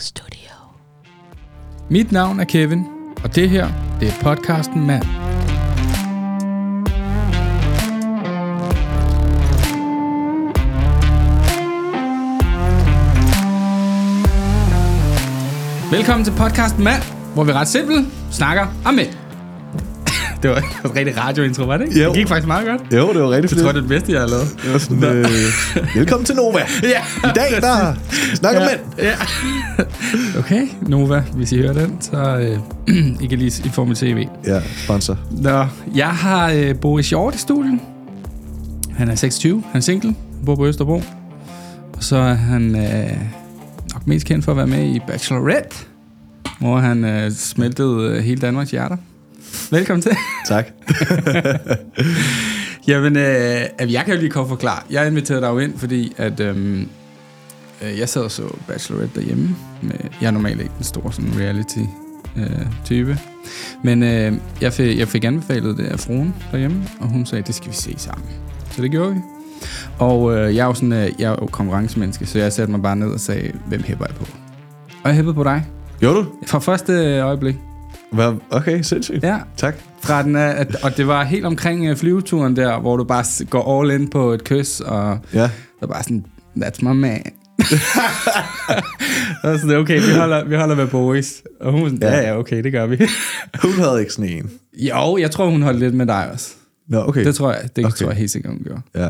Studio. Mit navn er Kevin, og det her, det er podcasten MAND. Velkommen til podcasten MAND, hvor vi ret simpelt snakker om mænd. Det var et rigtig radiointro, var det ikke? Jo. Det gik faktisk meget godt. Jo, det var rigtig fedt. Jeg tror, det er det bedste, jeg har lavet. Det var sådan, velkommen til Nova. Ja. I dag, der snakker mænd. Ja. Okay, Nova, hvis I hører den, så I kan lige informe tv. Ja, sponsor. Nå, jeg har Boris Hjort i studien. Han er 26, han er single, han bor på Østerbro. Og så er han nok mest kendt for at være med i Bachelorette, hvor han smeltede hele Danmarks hjerter. Velkommen til. Tak. Jamen, jeg kan jo lige komme forklare. Jeg inviterede dig jo ind, fordi at, jeg sad og så Bachelorette derhjemme. Jeg er normalt ikke den store sådan reality-type. Men jeg fik anbefalet det af fruen derhjemme, og hun sagde, det skal vi se sammen. Så det gjorde vi. Og jeg er jo sådan, jeg er jo konkurrencemenneske, så jeg satte mig bare ned og sagde, hvem hæpper jeg på? Og jeg hæppede på dig. Gjorde du? Fra første øjeblik. Okay, sindssygt. Ja. Tak. Fra den, og det var helt omkring flyveturen der, hvor du bare går all in på et kys, og ja. Der bare sådan, that's my man. Og sådan, okay, vi holder med Boris. Og hun var sådan, ja, okay, det gør vi. Hun havde ikke sådan en. Jo, jeg tror, hun holdt lidt med dig også. Nå, okay. Det tror jeg, tror jeg helt sikkert, hun gjorde. Ja.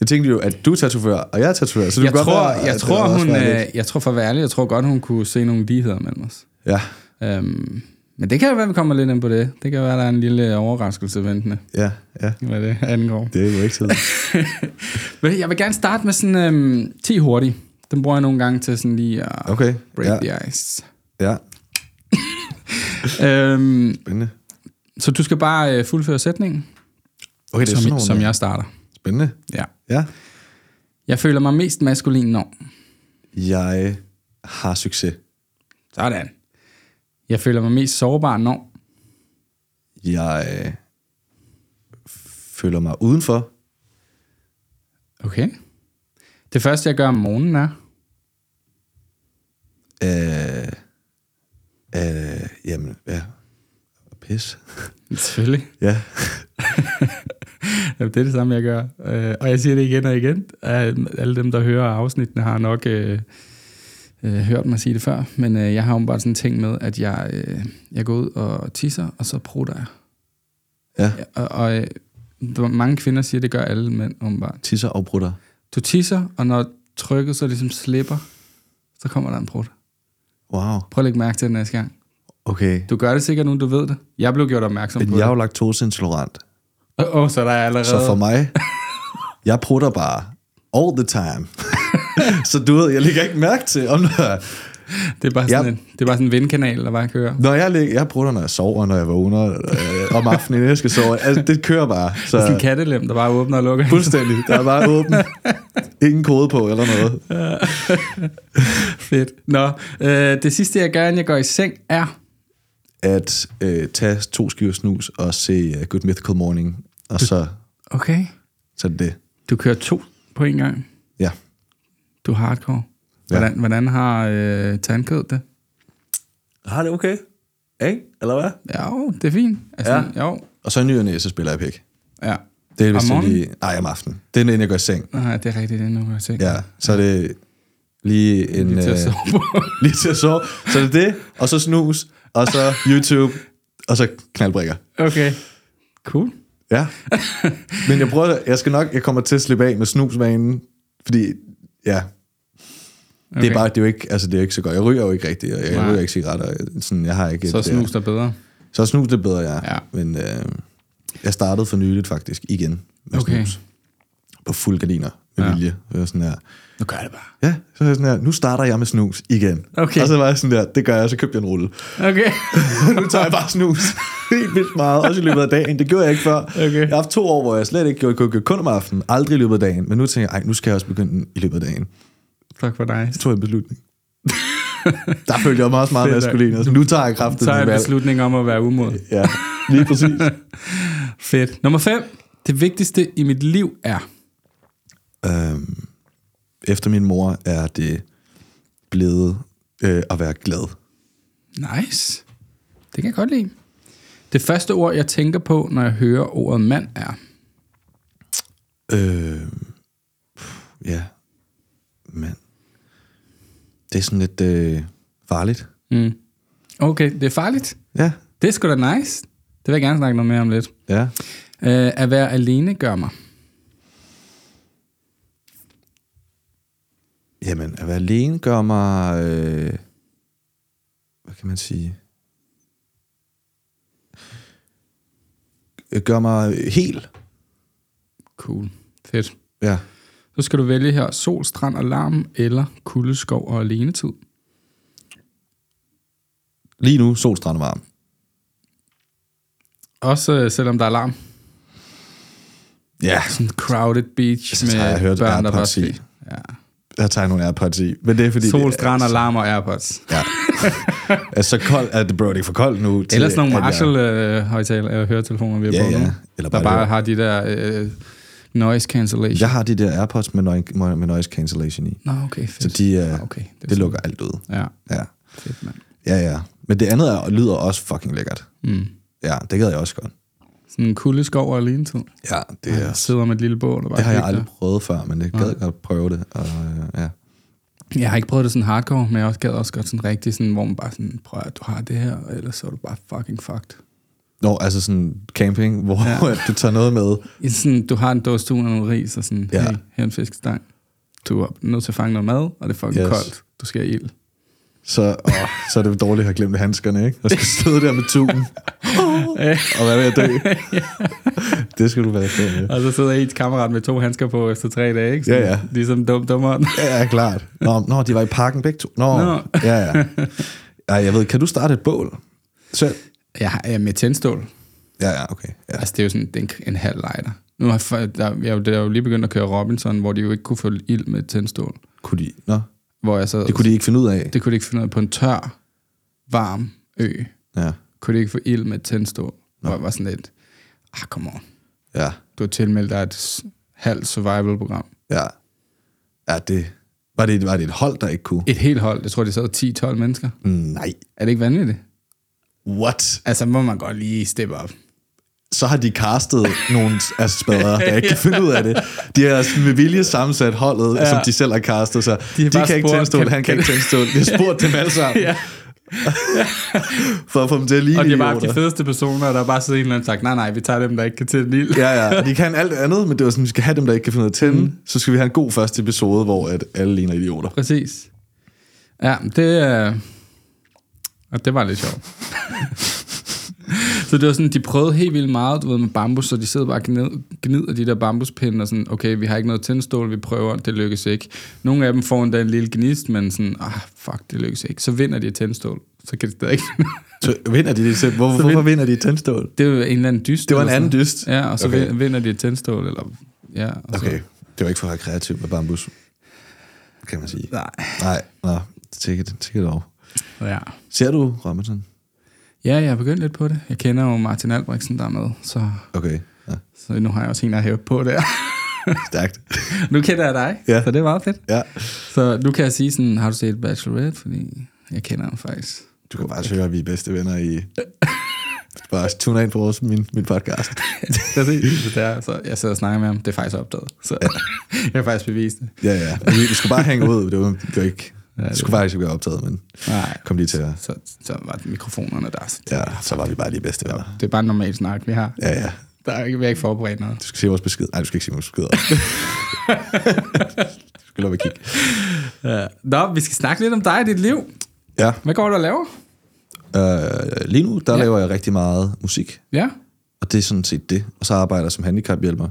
Jeg tænkte jo, at du er tatoverer, og jeg er tatoverer, så jeg tror godt, hun kunne se nogle ligheder mellem os. Ja. Men det kan jo være, at vi kommer lidt ind på det. Det kan jo være, der er en lille overraskelse ventende. Ja. Hvad det angår. Det er jo ikke tidligt. Jeg vil gerne starte med sådan 10 hurtigt. Den bruger jeg nogle gange til sådan lige at break the ice. Ja. Spændende. Så du skal bare fuldføre sætningen, okay, det er som jeg starter. Spændende. Ja. Jeg føler mig mest maskulin, når jeg har succes. Sådan. Jeg føler mig mest sårbar, når jeg føler mig udenfor. Okay. Det første, jeg gør om morgenen, er? Jamen, ja. Pis. Selvfølgelig. Ja. Jamen, det er det samme, jeg gør. Og jeg siger det igen og igen. Alle dem, der hører afsnittene, har nok... hørt mig sige det før, men jeg har jo bare sådan en ting med, at jeg går ud og tisser, og så prutter jeg. Ja. Og mange kvinder siger, det gør alle mænd åbenbart. Tisser og prutter. Du tisser, og når trykket så ligesom slipper, så kommer der en prut. Wow. Prøv at lægge mærke til den næste gang. Okay. Du gør det sikkert nu, du ved det. Jeg blev gjort opmærksom på det. Men jeg er jo laktoseintolerant. Så der er allerede... Så for mig, jeg prutter bare all the time. Så du ved, jeg lægger ikke mærke til, om der... Det er bare sådan en vindkanal, der bare kører. Nå, jeg bruger når jeg sover, når jeg vågner, om aftenen, inden jeg skal sove. Altså, det kører bare. Så... Det er en kattelem, der bare åbner og lukker. Fuldstændig. Der er bare åben. Ingen kode på eller noget. Fedt. Nå, det sidste, jeg gør, inden jeg går i seng, er... At tage 2 skiver snus og se Good Mythical Morning, og så... Okay. Så det. Du kører 2 på en gang? Ja. Du er hardcore. Hvordan har tandkødet det? Har det okay? Ikke? Eller hvad? Jo, det er fint. Altså, jo. Og så nyere næse spiller jeg pik. Ja. Det er vist lige... Ej, om aftenen. Det er den, jeg går i seng. Nej, det er rigtigt, den jeg går i seng. Ja, så er det lige en... Lige til at sove. Lige til at sove. Så er det det, og så snus, og så YouTube, og så knaldbrikker. Okay. Cool. Ja. Men jeg prøver... Jeg kommer til at slippe af med snusvanen, fordi... Ja. Okay. Det er bare, det er jo ikke, altså det er ikke så godt. Jeg ryger jo ikke rigtigt, og jeg ryger ikke cigaretter. Sådan, jeg har ikke så snus der bedre. Så snus der bedre, ja. Men jeg startede for nyligt faktisk igen med snus. På fuld gardiner med vilje. Så sådan her. Nu gør jeg det bare. Ja, så sådan her. Nu starter jeg med snus igen. Okay. Og så var jeg sådan der, det gør jeg, så købte jeg en rulle. Okay. Nu tager jeg bare snus. Helt vildt meget, også i løbet af dagen. Det gjorde jeg ikke før. Okay. Jeg har haft 2 år, hvor jeg slet ikke gjorde kun om aftenen. Aldrig i løbet af dagen. Men nu tænker jeg, nu skal jeg også begynde i løbet af dagen. Tak for dig. Så tog jeg en beslutning. Der følte jeg også meget maskulin. Altså, nu tager jeg kraftigt. Så tager jeg en beslutning om at være umoden. Ja, lige præcis. Fedt. Nummer 5. Det vigtigste i mit liv er... efter min mor er det blevet at være glad. Nice. Det kan jeg godt lide. Det første ord, jeg tænker på, når jeg hører ordet mand, er... ja. Mand. Det er sådan lidt farligt. Mm. Okay, det er farligt? Ja. Det er sgu da nice. Det vil jeg gerne snakke noget mere om lidt. Ja. At være alene gør mig... Jamen, at være alene gør mig... hvad kan man sige... gør mig helt. Cool. Fedt. Ja. Så skal du vælge her sol, strand og larm, eller kuldeskov og alenetid. Lige nu, sol, strand og varm. Også selvom der er larm. Ja. Sådan crowded beach, så med jeg børn, der var fri. Ja. Jeg tager nogle AirPods i, men det er fordi... Sol, strand og larm og AirPods. Ja. Altså kold, at det er for koldt nu. Til, ellers nogle Marshall-højtaler, høretelefoner, vi har på nu. Eller bare der bare har de der noise cancellation. Jeg har de der AirPods med noise cancellation i. Nå, okay, fedt. Så de, okay, det lukker alt ud. Ja, ja. Fedt, mand. Ja, ja. Men det andet lyder også fucking lækkert. Mm. Ja, det gad jeg også godt. Sådan en kuldeskov og alenetid. Ja, det er... Jeg sidder med et lille bål og bare... Det har jeg aldrig prøvet før, men jeg gad godt prøve det. Og, ja. Jeg har ikke prøvet det sådan hardcore, men jeg gad også godt sådan rigtig, sådan, hvor man bare sådan, prøv at du har det her, eller så er du bare fucking fucked. Nå, altså sådan camping, hvor du tager noget med. I sådan, du har en dåse tun og nogle ris, og sådan, hey, her er en fiskestang. Du er nødt til at fange noget mad, og det er fucking koldt. Du skal have ild. Så er det dårligt at have glemt handskerne, ikke? Og skal sidde der med tunen. Og være ved at dø. Det skulle du være klar med. Og så sidder ens kammerat med 2 handsker på efter 3 dage, ikke? Sådan, ja, ja. Ligesom dummeren. Ja, klart. Nå, de var i parken begge to. Nå. Ja, ja. Ej, jeg ved, kan du starte et bål selv? Ja, med tændstål. Ja, ja, okay. Ja. Altså, det er jo sådan en halv lighter. Nu har jeg jo lige begyndt at køre Robinson, hvor de jo ikke kunne få ild med tændstål. Kunne de? Nå. Hvor jeg så, det kunne de ikke finde ud af? Det kunne de ikke finde ud af på en tør, varm ø. Ja. Kunne de ikke få ild med et tændstål? Hvor jeg var sådan lidt, come on. Ja. Du har tilmeldt dig et halvt survival-program. Ja. Ja, det... Var det et hold, der ikke kunne? Et helt hold. Jeg tror, det sad 10-12 mennesker. Nej. Er det ikke vanvittigt? What? Altså, må man godt lige steppe op. Så har de castet nogle spadere, der ikke kan finde ud af det. De har med vilje sammensat holdet, som de selv har castet sig. De kan ikke tændstål, han kan ikke tændstål. De har spurgt dem alle sammen. Ja. For at få dem til at ligne. Og det er bare de fedeste personer, der bare sidder en eller anden og sagt, nej, vi tager dem, der ikke kan tænde ild. Ja, de kan alt andet, men det var sådan, vi skal have dem, der ikke kan finde ud af at tænde. Så skal vi have en god første episode, hvor at alle ligner idioter. Præcis. Ja, det var lidt sjovt. Så det var sådan, de prøvede helt vildt meget, du ved, med bambus, så de sidder bare og gnider de der bambuspinde, og sådan, okay, vi har ikke noget tændstål, vi prøver, det lykkes ikke. Nogle af dem får endda en lille gnist, men sådan, fuck, det lykkes ikke. Så vinder de et tændstål, så kan det stadig ikke. Så vinder de det selv? Hvorfor vinder de et tændstål? Det var en eller anden dyst. Det var en anden dyst? Ja, og så vinder de et tændstål, eller... Ja, og okay, så. Det var ikke for at være kreativ med bambus, kan man sige. Nej, take it over. Ja. Ser du Robinson? Ja, jeg har begyndt lidt på det. Jeg kender jo Martin Albrechtsen, der er med, så... Okay, ja. Så nu har jeg også en, der har hævet på der. Stærkt. Nu kender jeg dig, så det er meget fedt. Ja. Så nu kan jeg sige sådan, har du set Bachelorette? Fordi jeg kender ham faktisk. Du kan bare søge, at vi er bedste venner i... Bare tune ind på vores, min podcast. Præcis. Så jeg sidder og snakker med ham. Det er faktisk opdaget. Så jeg har faktisk bevist det. Ja. Vi skulle bare hænge ud. Det var ikke... Ja, det skulle faktisk ikke være optaget, men kom lige til at... Så var det mikrofonerne der. Så var vi bare de bedste venner. Det er bare en normal snak, vi har. Ja. Der er vi ikke forberedt noget. Du skal se vores besked. Nej, du skal ikke se vores besked. Du skal lade mig kigge. Ja. Nå, vi skal snakke lidt om dig og dit liv. Ja. Hvad går du og laver? Lige nu, der laver jeg rigtig meget musik. Ja. Og det er sådan set det. Og så arbejder jeg som handicaphjælper.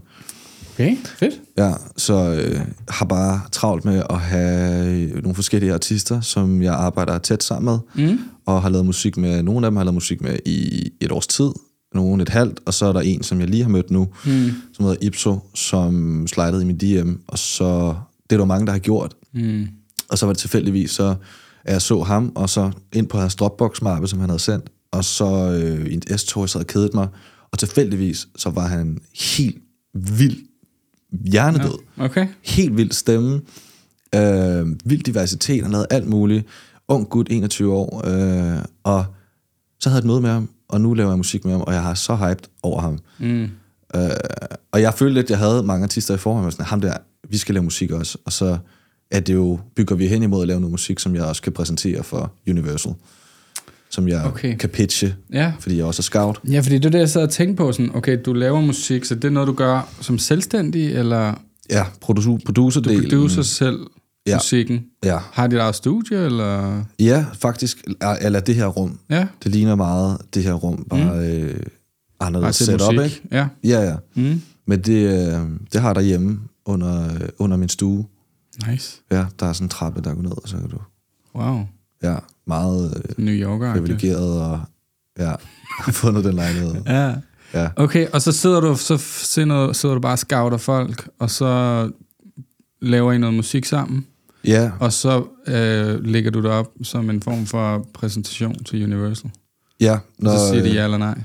Okay, fedt. Ja, så har bare travlt med at have nogle forskellige artister, som jeg arbejder tæt sammen med, og har lavet musik med. Nogle af dem har lavet musik med i et års tid, nogle et halvt, og så er der en, som jeg lige har mødt nu, som hedder Ipso, som slidede i min DM, og så det er der mange, der har gjort. Og så var det tilfældigvis, så jeg så ham, og så ind på hans Dropbox-mappe, som han havde sendt, og så i en S-tog, jeg sad og kedede mig, og tilfældigvis, så var han helt vildt hjernedød. Okay. Helt vild stemme. Vild diversitet, han lavede alt muligt. Ung gut, 21 år. Og så havde jeg et møde med ham, og nu laver jeg musik med ham, og jeg har så hyped over ham. Mm. Og jeg følte, at jeg havde mange artister i forhånd, og sådan, ham der, vi skal lave musik også. Og så er det jo, bygger vi hen imod at lave noget musik, som jeg også kan præsentere for Universal. Som jeg kan pitche, fordi jeg også er scout. Ja, fordi det er det, jeg sad og tænkte på. Sådan, okay, du laver musik, så det er noget, du gør som selvstændig, eller... Ja, producerdelen. Du producerer selv musikken. Ja. Har dit eget studie, eller...? Ja, faktisk. Eller det her rum. Ja. Det ligner meget det her rum. Bare anderledes setup, ikke? Ja. Ja. Mm. Men det har jeg derhjemme under min stue. Nice. Ja, der er sådan en trappe, der går ned, og så kan du... Wow. Ja, meget New Yorker privilegeret, og har fundet den lejlighed. Ja. Okay, og så sidder du bare og scouter folk, og så laver I noget musik sammen. Ja. Og så lægger du det op som en form for præsentation til Universal. Ja. Når, så siger de ja eller nej.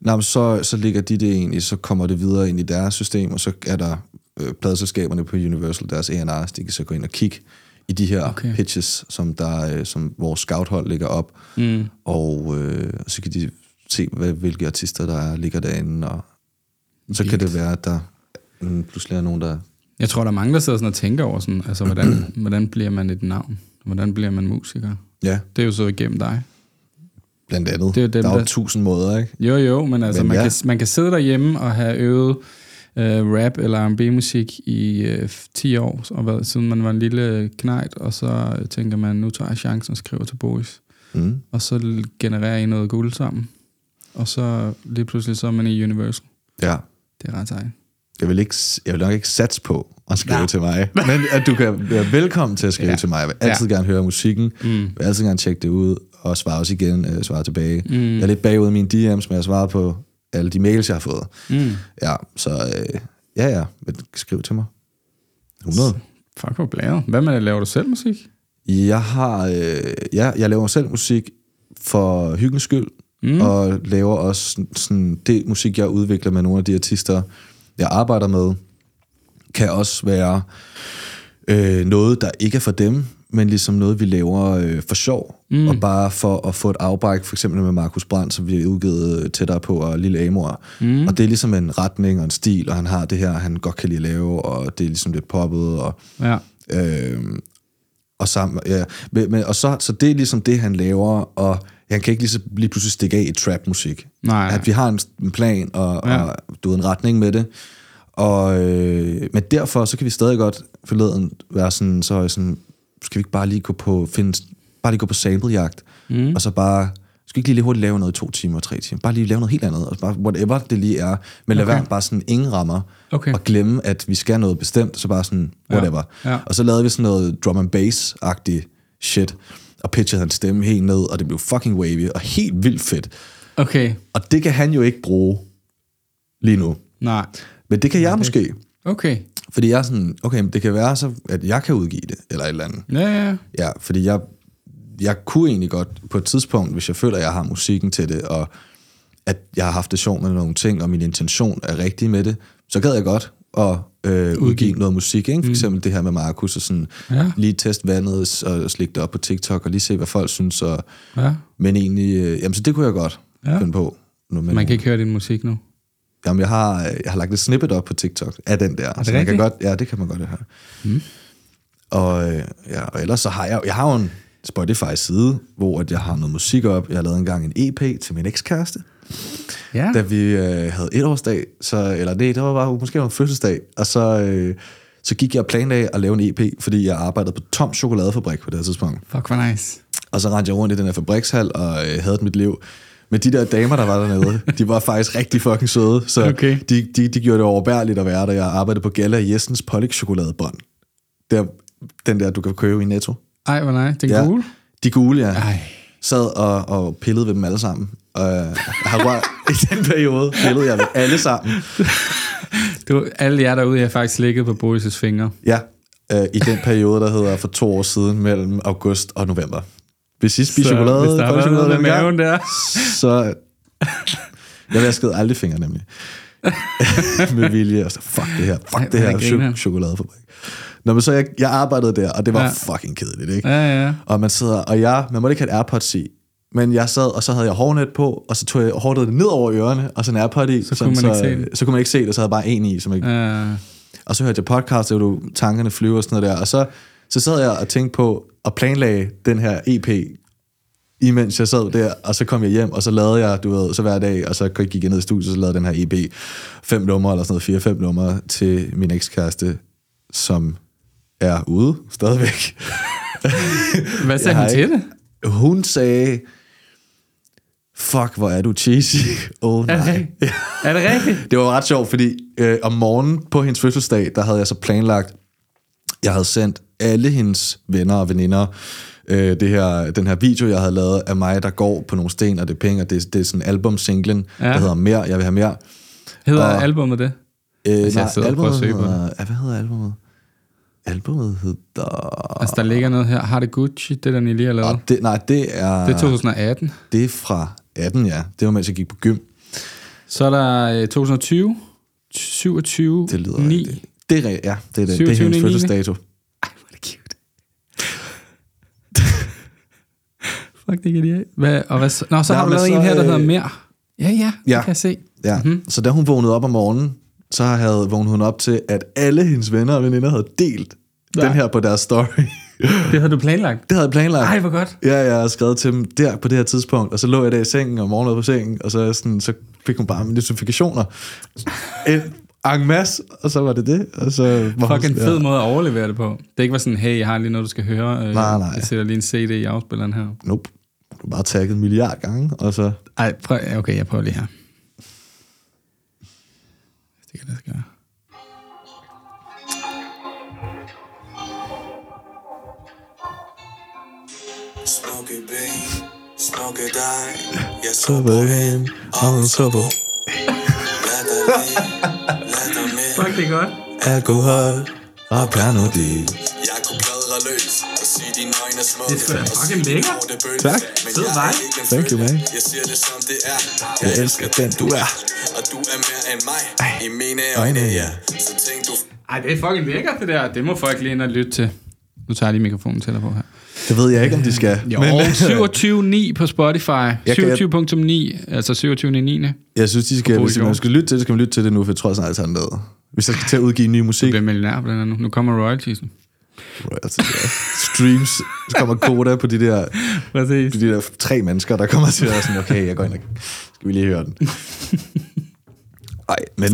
Nej, men så ligger de det egentlig, så kommer det videre ind i deres system, og så er der pladeselskaberne på Universal, deres A&R's, de kan så gå ind og kigge i de her pitches, som vores scouthold ligger op, og så kan de se, hvilke artister der ligger derinde, og så kan det være, at der pludselig er nogen, der... Jeg tror, der er mange, der sidder sådan og tænker over, sådan, altså, hvordan bliver man et navn? Hvordan bliver man musiker? Ja. Det er jo så igennem dig. Blandt andet. Det er der er jo 1000 måder, ikke? Jo, men altså, man kan sidde derhjemme og have øvet rap eller R&B-musik i 10 år, siden man var en lille knejt, og så tænker man, nu tager jeg chancen og skriver til Boris. Mm. Og så genererer I noget guld sammen. Og så lige pludselig så er man i Universal. Ja. Det er ret sejt. Jeg vil nok ikke satse på at skrive til mig, men at du kan være velkommen til at skrive til mig. Jeg vil altid gerne høre musikken, jeg vil altid gerne tjekke det ud, og svare også igen, svare tilbage. Jeg er lidt bagud af mine DM's, men jeg svarer på alle de mails, jeg har fået. Ja, så men skriv til mig. 100. Fuck, hvor blæret. Hvad med det? Laver du selv musik? Jeg laver selv musik for hyggens skyld, og laver også sådan, det musik, jeg udvikler med nogle af de artister, jeg arbejder med, kan også være noget, der ikke er for dem, men ligesom noget, vi laver for sjov, og bare for at få et afbræk, for eksempel med Markus Brandt, som vi har udgivet tættere på, og Lille Amor. Og det er ligesom en retning og en stil, og han har det her, han godt kan lide at lave, og det er ligesom lidt poppet, og, og sammen, så det er ligesom det, han laver, og han kan ikke lige pludselig stikke af i trap-musik. Nej. At vi har en plan, og du har en retning med det, og, men derfor, så kan vi stadig godt forleden være sådan, skal vi ikke bare lige gå på samplejagt, og så bare, skal vi ikke lige hurtigt lave noget i 2 timer, 3 timer, bare lige lave noget helt andet, og bare whatever det lige er, men lad være bare sådan ingen rammer, og glemme, at vi skal noget bestemt, så bare sådan whatever. Ja. Og så lavede vi sådan noget drum and bass-agtig shit, og pitchede hans stemme helt ned, og det blev fucking wavy, og helt vildt fedt. Okay. Og det kan han jo ikke bruge lige nu. Nej. Men det kan jeg måske. Okay. Fordi jeg er sådan, okay, men det kan være så, at jeg kan udgive det, eller et eller andet. Ja. Ja, fordi jeg kunne egentlig godt på et tidspunkt, hvis jeg føler, at jeg har musikken til det, og at jeg har haft det sjovt med nogle ting, og min intention er rigtig med det, så gad jeg godt at udgive noget musik, ikke? For eksempel det her med Markus, og sådan lige teste vandet, og slikke det op på TikTok, og lige se, hvad folk synes, og, men egentlig, så det kunne jeg godt finde på. Man kan ikke høre din musik nu? Jamen, jeg har lagt et snippet op på TikTok af den der. Så man kan godt, det kan man godt høre. Og ellers så har jeg har jo en Spotify-side, hvor at jeg har noget musik op. Jeg har lavet engang en EP til min ekskæreste. Ja. Da vi havde 1-årsdag, det var bare måske en fødselsdag, og så gik jeg og planlagde at lave en EP, fordi jeg arbejdede på Toms Chokoladefabrik på det her tidspunkt. Fuck, hvor nice. Og så rendte jeg rundt i den her fabrikshal og havde mit liv. Men de der damer, der var dernede, de var faktisk rigtig fucking søde, så de gjorde det overbærligt at være der. Jeg arbejdede på Gælder og Jessens Pollock Chokolade Bånd. Den der, du kan købe i Netto. Ej, hvor nej. Den gule? De gule, Ej. Sad og pillede ved dem alle sammen. I den periode pillede jeg ved alle sammen. Alle jer derude, jeg har faktisk ligget på Boris' fingre. Ja, i den periode, der hedder for 2 år siden, mellem august og november. Hvis I spiser chokolade, hvis der var noget med maven der, så... Jeg vaskede aldrig fingre, nemlig. Med vilje, og så, fuck det her, chokoladefabrik. Nå, men så jeg arbejdede der, og det var fucking kedeligt, ikke? Ja, ja. Og man sidder, og man måtte ikke have et AirPods i, men jeg sad, og så havde jeg hårnet på, og så tog jeg hårnet ned over ørerne, og så en AirPod i, så kunne man ikke se det, og så havde jeg bare en i, som ikke... Ja. Og så hørte jeg podcast, og du tankerne flyver og sådan noget der, og så sad jeg og tænkte på, og planlagde den her EP, imens jeg sad der, og så kom jeg hjem, og så lavede jeg, du ved, så hver dag, og så gik jeg ned i studiet, og så lavede den her EP, 5 numre, eller sådan noget, 4-5 numre, til min ekskæreste, som er ude, stadigvæk. Hvad sagde hun til det? Hun sagde, fuck, hvor er du cheesy. Oh, nej. Er det rigtigt? Det var ret sjovt, fordi om morgenen på hendes fødselsdag, der havde jeg så planlagt, jeg havde sendt alle hendes venner og veninder den her video, jeg havde lavet af mig, der går på nogle sten, og det er penge, og det er sådan albumsinglen, der hedder Mere, jeg vil have mere. Hedder og, albumet det? Nej, albumet hedder... Hvad hedder albumet? Albumet hedder... Altså, der ligger noget her. Har det Gucci, det der ni lige har lavet? Nej, det er... Det er 2018. Det er fra 18, ja. Det var, mens jeg gik på gym. Så er der 2020, 27, det lyder 9. Det er rigtigt, ja. Det er det. 27, det er hendes fødselsdato. Ej, hvor er det cute. Fuck, det kan de af. Nå, så har du lavet en her, der hedder Mere. Ja, det kan jeg se. Ja, mm-hmm. Så da hun vågnede op om morgenen, så havde vågnet hun op til, at alle hendes venner og veninder havde delt den her på deres story. Det havde du planlagt? Det havde jeg planlagt. Ej, hvor godt. Ja, jeg havde skrevet til dem der på det her tidspunkt, og så lå jeg der i sengen og morgenede på sengen, og så fik hun bare mine notifikationer. En masse, og så var det. Og så var fucking fed måde at overlevere det på. Det ikke var sådan, hey, jeg har lige noget, du skal høre. Nej. Jeg sætter lige en CD i afspilleren her. Nope. Du har bare tagget en milliard gange, og så... Ej, prøv. Okay, jeg prøver lige her. Fuck, det er godt. Alkohol og panodil. Jeg kunne bladre løs og sige dine øjne er smukke. Det er sgu da fucking lækker. Tak. Sød vej. Thank you, man. Jeg siger det som det er. Jeg elsker den, du er. Og du er mere end mig. I mine øjne, ja. Så tænk du... Ej, det er fucking lækkert, det der. Det må folk lige ind og lytte til. Nu tager jeg lige mikrofonen til dig på her. Det ved jeg ikke, om de skal. Jo, 27.9 på Spotify. 27.9, altså 27.9. Jeg synes, de skal, hvis man skal lytte til det, skal man lytte til det nu, for jeg tror jeg snart, at han er hvis jeg skal til at udgive ny musik. Du bliver millionær på den her nu. Nu kommer royaltiesen. Streams. Så kommer Koda på de der 3 mennesker, der kommer til at være sådan, okay, jeg går ind og... Skal vi lige høre den? Ej, men...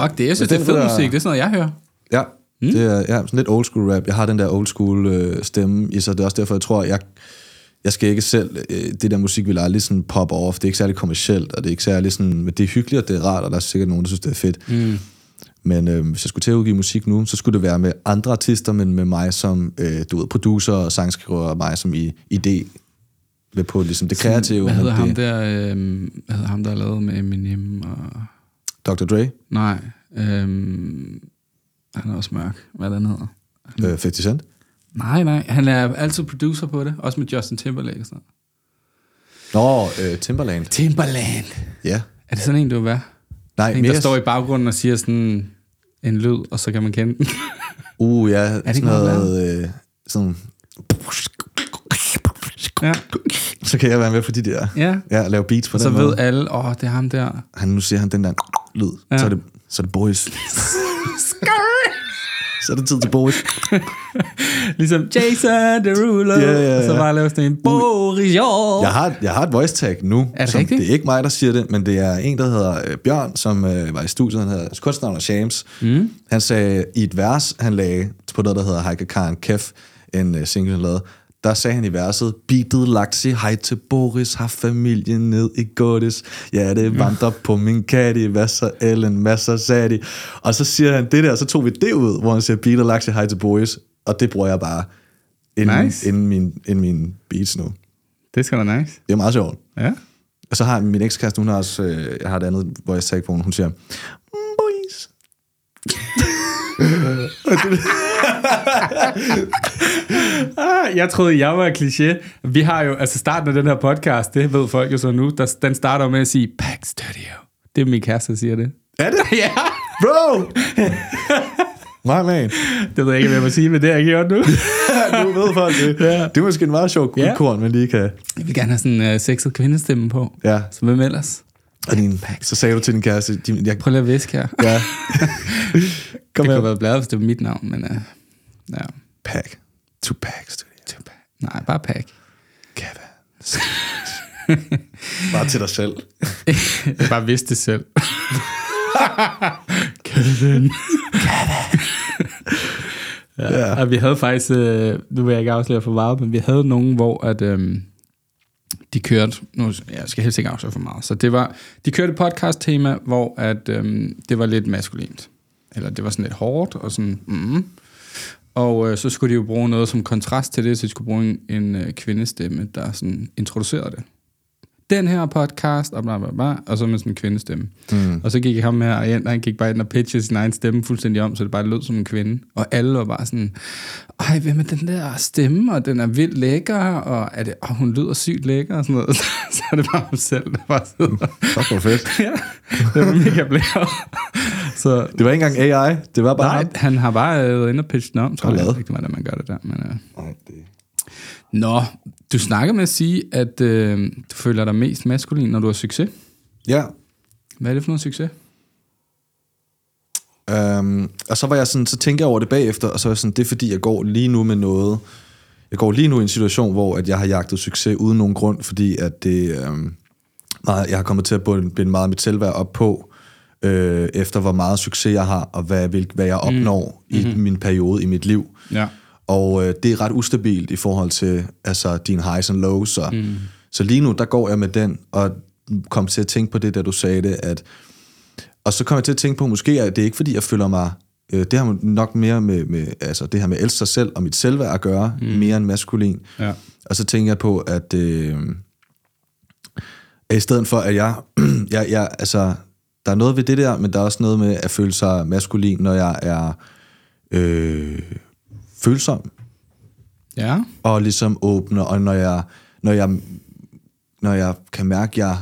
Fuck, det er sådan fed musik. Det er sådan noget, jeg hører. Ja. Mm. Det er sådan lidt old school rap. Jeg har den der old school stemme i, så det er også derfor, jeg tror, jeg skal ikke selv... det der musik vil aldrig sådan pop off. Det er ikke særlig kommercielt, og det er ikke særlig sådan... Men det er hyggeligt, og det er rart, og der er sikkert nogen, der synes, det er fedt. Mm. Men hvis jeg skulle til at udgive musik nu, så skulle det være med andre artister, men med mig som producer og sangskriver, og mig som i idé med på ligesom det kreative. Hvad hedder ham der? Hvad hedder ham, der lavede med Eminem og... Dr. Dre? Nej. Han er også mørk. Hvad den hedder? 50 Cent? Nej. Han er altid producer på det. Også med Justin Timberlake og sådan noget. Nå, Timberland. Ja. Er det sådan en, du vil være? Nej, en, der står i baggrunden og siger sådan en lyd, og så kan man kende den. Ja. Er det sådan noget... sådan... Ja. Så kan jeg være med på de der... Ja, og lave beats på og den måde. Så ved alle, det er ham der. Nu siger han den der lyd. Ja. Så er det Boris. Så er det tid til Boris. Ligesom Jason Derulo. Og så bare lave sådan en Boris Hjort. Jeg har et voice tag nu. Er det rigtigt? Det er ikke mig, der siger det, men det er en, der hedder Bjørn, som var i studiet. Han hedder kunstnavn og James. Mm. Han sagde i et vers, han lagde på noget, der hedder Heike Karen Kef, en single, han lavede. Der sagde han i verset, beatet laksi, hej til Boris, har familien ned i godis. Ja, det vandrer på min katti, hvad så Ellen, hvad så Sadie. Og så siger han det der, og så tog vi det ud, hvor han siger, beatet laksi, hej til Boris. Og det bruger jeg bare inden min beats nu. Det skal da nice. Det er meget sjovt. Ja. Og så har min ekskæreste, hun har også, jeg har et andet, hvor jeg sagde på hun siger, Boris. Jeg troede, jeg var kliché. Vi har jo, altså starten af den her podcast, det ved folk jo så nu, den starter med at sige, Pack Studio. Det er min kæreste, der siger det. Er det? Ja. Bro! Nej, man. Det ved jeg ikke, hvad jeg må sige, men det har jeg gjort nu. Nu ved folk det. Ja. Det er måske en meget sjov guldkorn, man lige kan... Jeg vil gerne have sådan en sexet kvindestemme på. Ja. Så hvem ellers? Og din, så sagde du til din kæreste... Jeg... Prøv lige at væske her. Ja. Kom det her. Kunne være bladet, hvis det var mit navn, men... ja. Pack. 2 packs. 2 packs. Nej, bare pack. Kevin. Bare til dig selv. Jeg bare vidste det selv. Kevin. Ja, ja. Og vi havde faktisk, nu vil jeg ikke afsløre for meget, men vi havde nogen, hvor at, de kørte, nu jeg skal helst ikke afsløre for meget, så det var, de kørte et podcast-tema, hvor at, det var lidt maskulint, eller det var sådan lidt hårdt, og sådan, og så skulle de jo bruge noget som kontrast til det, så de skulle bruge en kvindestemme, der sådan introducerede det. Den her podcast, og bla bla bla, og så med sådan en kvindestemme. Mm. Og så gik ham her ind, og han gik bare ind og pitchede sin egen stemme fuldstændig om, så det bare lød som en kvinde. Og alle var bare sådan, ej, hvem er den der stemme, og den er vildt lækker, og er det, og hun lyder sygt lækker, og sådan noget. Så er det bare ham selv, der bare sidder. Fuck, hvor fedt. Ja, det var mega blæret. Så det var ikke engang AI, det var bare nej, ham. Han har bare været inde og pitchet den om, tror jeg. Jeg ved ikke, hvordan man gør det der, men... Nej, det... Nå, du snakker med at sige, at du føler dig mest maskulin, når du har succes. Ja. Hvad er det for noget succes? Og så var jeg sådan, så tænker jeg over det bagefter, og så er jeg sådan, det er fordi, jeg går lige nu med noget. Jeg går lige nu i en situation, hvor at jeg har jagtet succes uden nogen grund, fordi at det, meget, jeg har kommet til at binde meget mit selvværd op på, efter hvor meget succes jeg har, og hvad jeg opnår i min periode i mit liv. Ja. Og det er ret ustabilt i forhold til altså, dine highs and lows. Så lige nu, der går jeg med den, og kom til at tænke på det, da du sagde det. Og så kom jeg til at tænke på, måske at det er ikke fordi, jeg føler mig... det har nok mere med altså, det her med at elske sig selv og mit selvværd at gøre, mere end maskulin. Ja. Og så tænker jeg på, at i stedet for, at jeg... Altså, der er noget ved det der, men der er også noget med at føle sig maskulin, når jeg er... følsom. Ja. Og ligesom åbner, og når jeg kan mærke, at jeg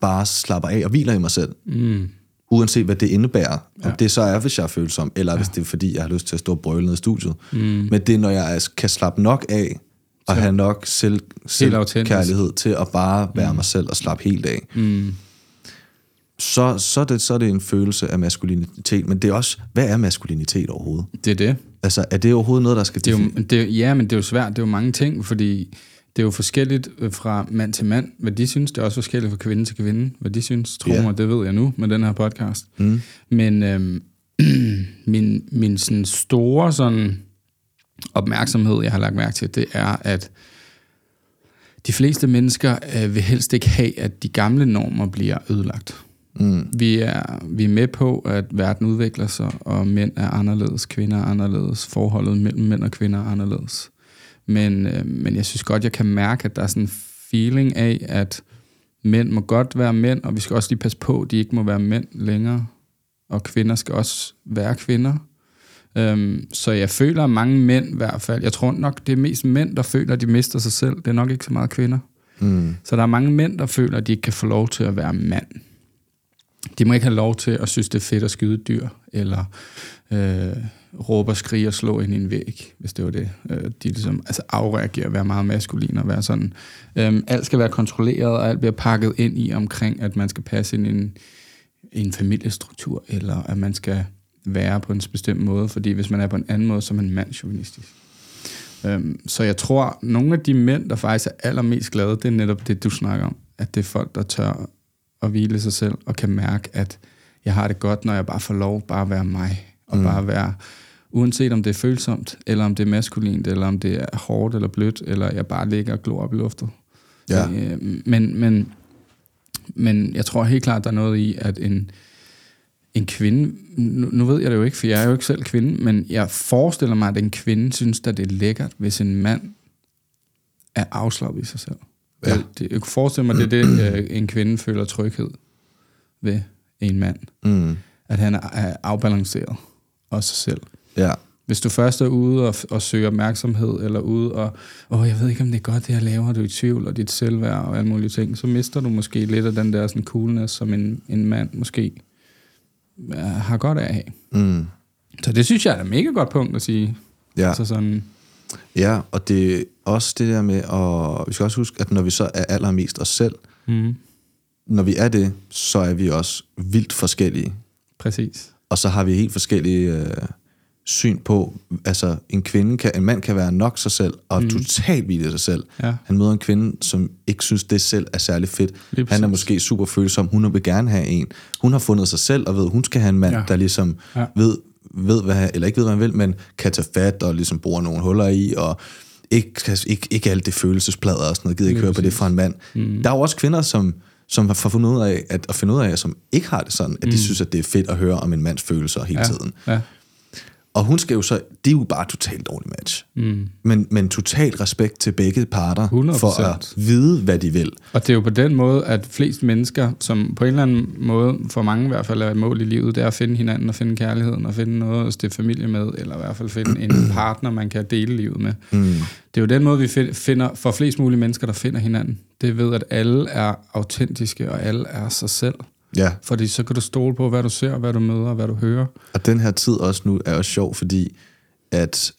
bare slapper af og hviler i mig selv, uanset hvad det indebærer, om det så er, hvis jeg er følsom, eller hvis det er, fordi jeg har lyst til at stå og brøle ned i studiet. Men det er, når jeg kan slappe nok af, og så have nok selvkærlighed til at bare være mig selv og slappe helt af. Så er det en følelse af maskulinitet, men det er også, hvad er maskulinitet overhovedet? Det er det. Altså, er det overhovedet noget, der skal... Ja, men det er jo svært, det er jo mange ting, fordi det er jo forskelligt fra mand til mand, hvad de synes, det er også forskelligt fra kvinde til kvinde, hvad de synes, tror mig, det ved jeg nu med den her podcast. Men min sådan store sådan opmærksomhed, jeg har lagt mærke til, det er, at de fleste mennesker vil helst ikke have, at de gamle normer bliver ødelagt. Vi er med på, at verden udvikler sig, og mænd er anderledes, kvinder er anderledes, forholdet mellem mænd og kvinder er anderledes. Men jeg synes godt, jeg kan mærke, at der er sådan en feeling af, at mænd må godt være mænd, og vi skal også lige passe på, at de ikke må være mænd længere, og kvinder skal også være kvinder. Så jeg føler, at mange mænd i hvert fald, jeg tror nok, det er mest mænd, der føler, at de mister sig selv. Det er nok ikke så meget kvinder. Så der er mange mænd, der føler, at de ikke kan få lov til at være mand. De må ikke have lov til at synes, det er fedt at skyde dyr, eller råbe og skrige og slå ind i en væg, hvis det var det. De ligesom altså afreagerer at være meget maskulin og være sådan. Alt skal være kontrolleret, og alt bliver pakket ind i omkring, at man skal passe ind i en familiestruktur, eller at man skal være på en bestemt måde, fordi hvis man er på en anden måde, så er man mandsjuvenistisk. Så jeg tror, nogle af de mænd, der faktisk er allermest glade, det er netop det, du snakker om, at det er folk, der tør at hvile sig selv, og kan mærke, at jeg har det godt, når jeg bare får lov, bare at være mig, og bare være, uanset om det er følsomt, eller om det er maskulint, eller om det er hårdt eller blødt, eller jeg bare ligger og glor op i luftet. Ja. Men jeg tror helt klart, der er noget i, at en kvinde, nu ved jeg det jo ikke, for jeg er jo ikke selv kvinde, men jeg forestiller mig, at en kvinde synes, at det er lækkert, hvis en mand er afslappet i sig selv. Ja. Jeg kan forestille mig, at det er det, en kvinde føler tryghed ved en mand. At han er afbalanceret af sig selv. Ja. Hvis du først er ude og søger opmærksomhed, eller ude og, jeg ved ikke, om det er godt, det jeg laver, du er i tvivl, og dit selvværd og alle mulige ting, så mister du måske lidt af den der sådan coolness, som en mand måske har godt af at have. Så det synes jeg er et mega godt punkt at sige. Ja. Altså sådan. Ja, og det er også det der med, og vi skal også huske, at når vi så er allermest os selv, når vi er det, så er vi også vildt forskellige. Præcis. Og så har vi helt forskellige syn på, altså en mand kan være nok sig selv, og totalt vildt sig selv. Ja. Han møder en kvinde, som ikke synes, det selv er særlig fedt. Han er måske super følsom, hun vil gerne have en. Hun har fundet sig selv, og ved, hun skal have en mand, der ligesom ved hvad han, eller ikke ved, hvad han vil, men kan tage fat og ligesom bore nogle huller i, og ikke alt det følelsesplader og sådan noget, gider ikke høre på det fra en mand. Der er jo også kvinder, som har fundet ud af, at finde ud af, som ikke har det sådan, at de synes, at det er fedt at høre om en mands følelser hele tiden. Ja. Og hun skal jo så, det er jo bare totalt dårlig match. Men totalt respekt til begge parter, 100%. For at vide, hvad de vil. Og det er jo på den måde, at flest mennesker, som på en eller anden måde, for mange i hvert fald er et mål i livet, det er at finde hinanden og finde kærligheden og finde noget at stifte familie med, eller i hvert fald finde en partner, man kan dele livet med. Det er jo den måde, vi finder, for flest mulige mennesker, der finder hinanden. Det er ved, at alle er autentiske, og alle er sig selv. Ja. Fordi så kan du stole på, hvad du ser, hvad du møder, hvad du hører. Og den her tid også nu er også sjov, fordi at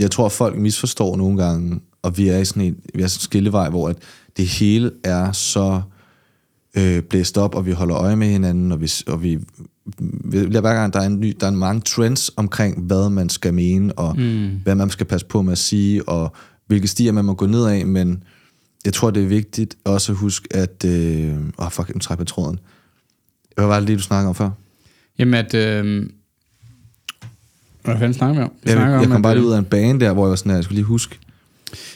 jeg tror, at folk misforstår nogle gange, og vi er i sådan en skillevej, hvor at det hele er så blæst op, og vi holder øje med hinanden, og hver gang der er mange trends omkring, hvad man skal mene, og hvad man skal passe på med at sige, og hvilke stier man må gå ned af, men jeg tror, det er vigtigt også at huske, at... nu trækker jeg tråden. Hvad var det lige, du snakkede om før? Jamen, at... Hvad fanden snakker vi om? Jeg kom bare lige ud af en bane der, hvor jeg var sådan her, jeg skulle lige huske.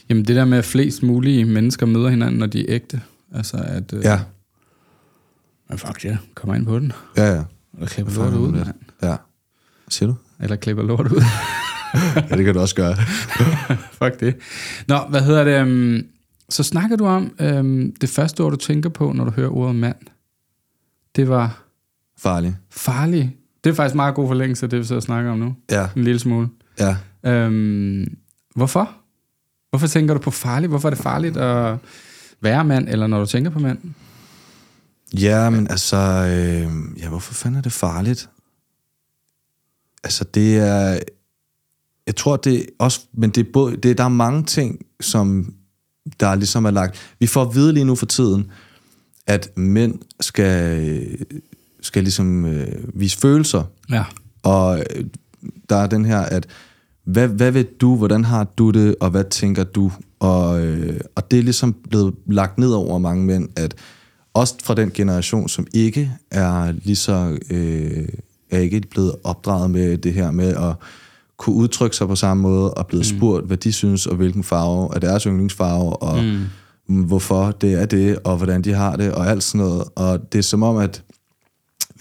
Jamen, det der med, at flest mulige mennesker møder hinanden, når de er ægte. Altså, at... ja. Men fuck ja, kommer ind på den. Ja. Eller klipper lort ud, mand. Ja. Siger du? Eller klipper lort ud. Ja, det kan du også gøre. Fuck det. Nå, hvad hedder det... Så snakker du om, det første ord, du tænker på, når du hører ordet mand, det var... Farlig. Farlig. Det er faktisk meget god forlængelse af det, vi så snakker om nu. Ja. En lille smule. Ja. Hvorfor? Hvorfor tænker du på farlig? Hvorfor er det farligt at være mand, eller når du tænker på mand? Ja, men altså... hvorfor fanden er det farligt? Altså, det er... Jeg tror, det er også... Men det er både, der er mange ting, som... der ligesom er lagt. Vi får at vide lige nu for tiden, at mænd skal ligesom vise følelser. Ja. Og der er den her, at hvad ved du, hvordan har du det, og hvad tænker du? Og det er ligesom blevet lagt ned over mange mænd, at også fra den generation, som ikke er lige så er ikke blevet opdraget med det her med at kunne udtrykke sig på samme måde, og blevet spurgt, hvad de synes, og hvilken farve er deres yndlingsfarve, og hvorfor det er det, og hvordan de har det, og alt sådan noget. Og det er som om, at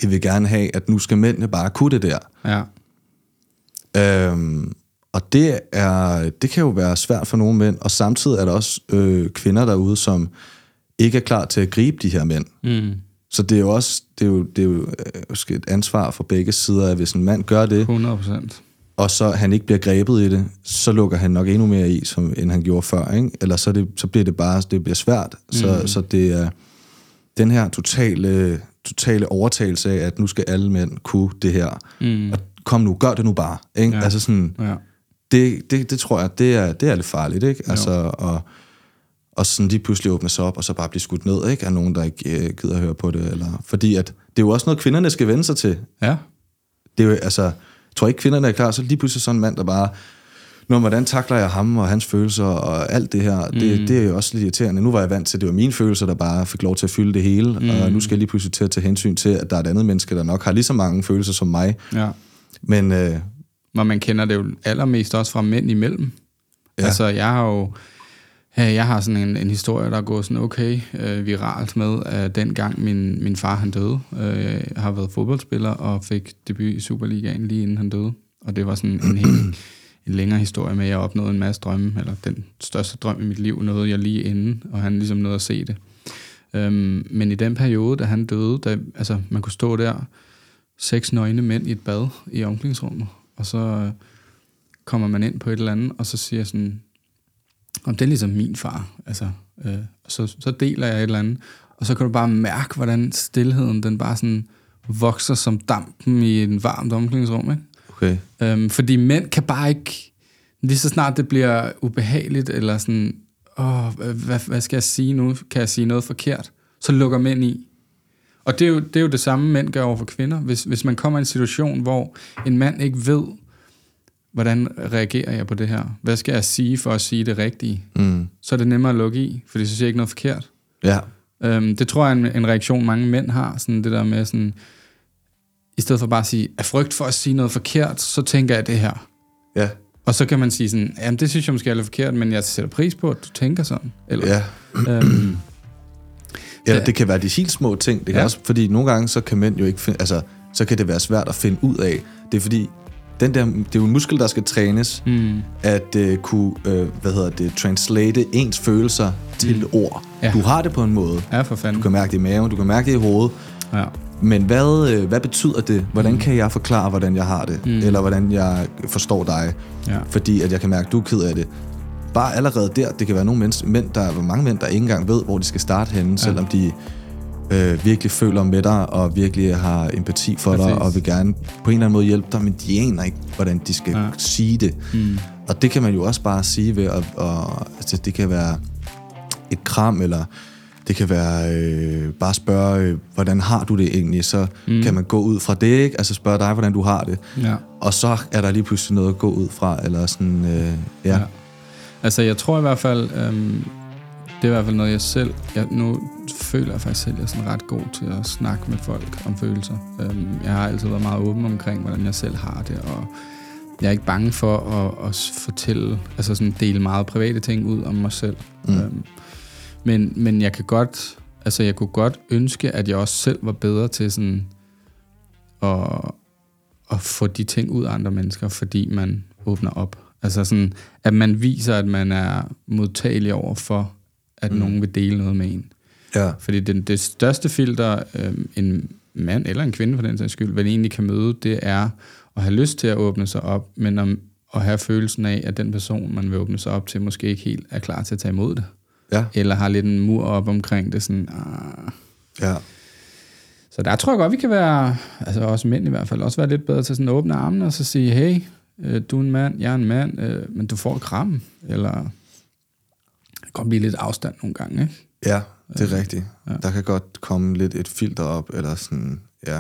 vi vil gerne have, at nu skal mændene bare kunne det der. Ja. Og det kan jo være svært for nogle mænd, og samtidig er der også kvinder derude, som ikke er klar til at gribe de her mænd. Så det er jo også det er jo et ansvar for begge sider, at hvis en mand gør det, 100%. Og så han ikke bliver grebet i det, så lukker han nok endnu mere i, end han gjorde før, ikke? Eller så bliver det bare, det bliver svært. Så det er den her totale overtagelse af, at nu skal alle mænd kunne det her. Og kom nu, gør det nu bare, ikke? Ja. Altså sådan, ja. det tror jeg, det er lidt farligt, ikke? Altså, og sådan lige pludselig åbne sig op, og så bare blive skudt ned, ikke? Af nogen, der ikke gider at høre på det, eller... Fordi at, det er jo også noget, kvinderne skal vende sig til. Ja. Det er jo, altså... Jeg tror ikke, kvinderne er klar, så lige pludselig sådan en mand, der bare... Hvordan takler jeg ham og hans følelser og alt det her? Det er jo også lidt irriterende. Nu var jeg vant til, at det var mine følelser, der bare fik lov til at fylde det hele. Og nu skal jeg lige pludselig til at tage hensyn til, at der er et andet menneske, der nok har lige så mange følelser som mig. Ja. Men... man kender det jo allermest også fra mænd imellem. Ja. Altså, jeg har sådan en historie, der går sådan viralt med, at dengang min far han døde, har været fodboldspiller og fik debut i Superligaen lige inden han døde. Og det var sådan en længere historie med, at jeg opnåede en masse drømme, eller den største drøm i mit liv nåede jeg lige inden, og han ligesom nåede at se det. Men i den periode, da han døde, altså man kunne stå der, 6 nøgne mænd i et bad i omklædningsrummet, og så kommer man ind på et eller andet, og så siger sådan... Og det er ligesom min far, altså, så deler jeg et eller andet, og så kan du bare mærke, hvordan stilheden, den bare sådan vokser som dampen i en varmt omklædningsrum, ikke? Okay. Fordi mænd kan bare ikke, lige så snart det bliver ubehageligt, eller sådan, hvad skal jeg sige nu? Kan jeg sige noget forkert? Så lukker mænd i. Og det er jo det samme, mænd gør over for kvinder. Hvis man kommer i en situation, hvor en mand ikke ved, hvordan reagerer jeg på det her? Hvad skal jeg sige for at sige det rigtige? Mm. Så er det nemmere at lukke i, fordi så siger jeg ikke noget forkert. Ja. Det tror jeg er en reaktion, mange mænd har. Sådan det der med sådan, i stedet for bare at sige, af frygt for at sige noget forkert, så tænker jeg det her. Ja. Og så kan man sige sådan, jamen det synes jeg måske er lidt forkert, men jeg sætter pris på, at du tænker sådan. Eller, ja. Eller det kan være de helt små ting. Det kan også, fordi nogle gange, så kan mænd jo ikke finde, altså, så kan det være svært at finde ud af. Det er fordi, det er jo en muskel, der skal trænes, at kunne, translate ens følelser til ord. Ja. Du har det på en måde. Ja, for fanden. Du kan mærke det i maven, du kan mærke det i hovedet. Ja. Men hvad betyder det? Hvordan kan jeg forklare, hvordan jeg har det? Eller hvordan jeg forstår dig? Ja. Fordi at jeg kan mærke, at du er ked af det. Bare allerede der, det kan være nogle mænd, der er mange mænd, der ikke engang ved, hvor de skal starte henne, selvom de virkelig føler med dig, og virkelig har empati for dig, og vil gerne på en eller anden måde hjælpe dig, men de aner ikke, hvordan de skal sige det. Mm. Og det kan man jo også bare sige ved, og altså, det kan være et kram, eller det kan være bare spørge, hvordan har du det egentlig? Så kan man gå ud fra det, ikke? Altså spørge dig, hvordan du har det. Ja. Og så er der lige pludselig noget at gå ud fra, eller sådan, ja. Altså, jeg tror i hvert fald, det er i hvert fald noget, nu føler jeg faktisk selv, at jeg er sådan ret god til at snakke med folk om følelser. Jeg har altid været meget åben omkring, hvordan jeg selv har det, og jeg er ikke bange for at fortælle, altså sådan dele meget private ting ud om mig selv. Mm. Men jeg kan godt, altså jeg kunne godt ønske, at jeg også selv var bedre til sådan at få de ting ud af andre mennesker, fordi man åbner op. Altså sådan, at man viser, at man er modtagelig over for, at nogen vil dele noget med en. Ja. Fordi det største filter, en mand eller en kvinde for den sags skyld, hvad egentlig kan møde, det er at have lyst til at åbne sig op, men at have følelsen af, at den person, man vil åbne sig op til, måske ikke helt er klar til at tage imod det. Ja. Eller har lidt en mur op omkring det, sådan... Ja. Så der tror jeg godt, vi kan være, altså også mænd i hvert fald, også være lidt bedre til sådan at åbne armene og så sige, hey... Du er en mand, jeg er en mand, men du får et kram, eller det kan blive lidt afstand nogle gange, ikke? Ja, det er rigtigt. Ja. Der kan godt komme lidt et filter op, eller sådan, ja.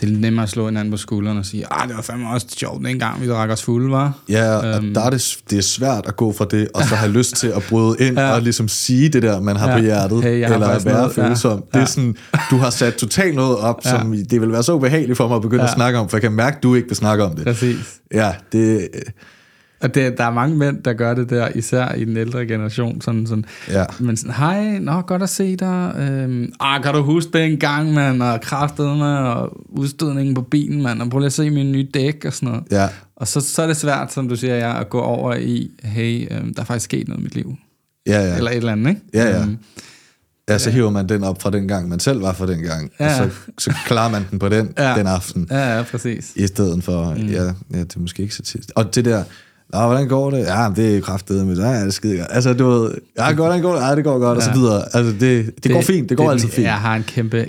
Det er lidt nemmere at slå hinanden på skulderen og sige, det var fandme også sjovt den gang, vi drak os fulde, var. Ja, og der er det er svært at gå fra det, og så have lyst til at bryde ind, og ligesom sige det der, man har på hjertet, hey, eller at være følsom. Ja. Det er sådan, du har sat totalt noget op, som det vil være så ubehageligt for mig at begynde at snakke om, for jeg kan mærke, at du ikke vil snakke om det. Præcis. Ja, det... Og der er mange mænd, der gør det der, især i den ældre generation. Sådan. Ja. Men sådan, hej, godt at se dig. Kan du huske den gang, man har kraftet med, og udstødningen på bilen, man, og prøv lige at se min nye dæk, og sådan noget. Ja. Og så er det svært, som du siger, at gå over i, hey, der er faktisk sket noget i mit liv. Ja, ja. Eller et eller andet, ikke? Ja, ja. Ja, så hiver man den op fra den gang, man selv var fra den gang, og så klarer man den på den aften. Ja, præcis. I stedet for, det er måske ikke så tit. Og det der... hvordan går det? Ja, det er kraftedeme, men det er skide godt. Altså, du ved, hvordan går det? Det går godt, og så videre. Altså, det går fint, det går altid fint. Jeg har en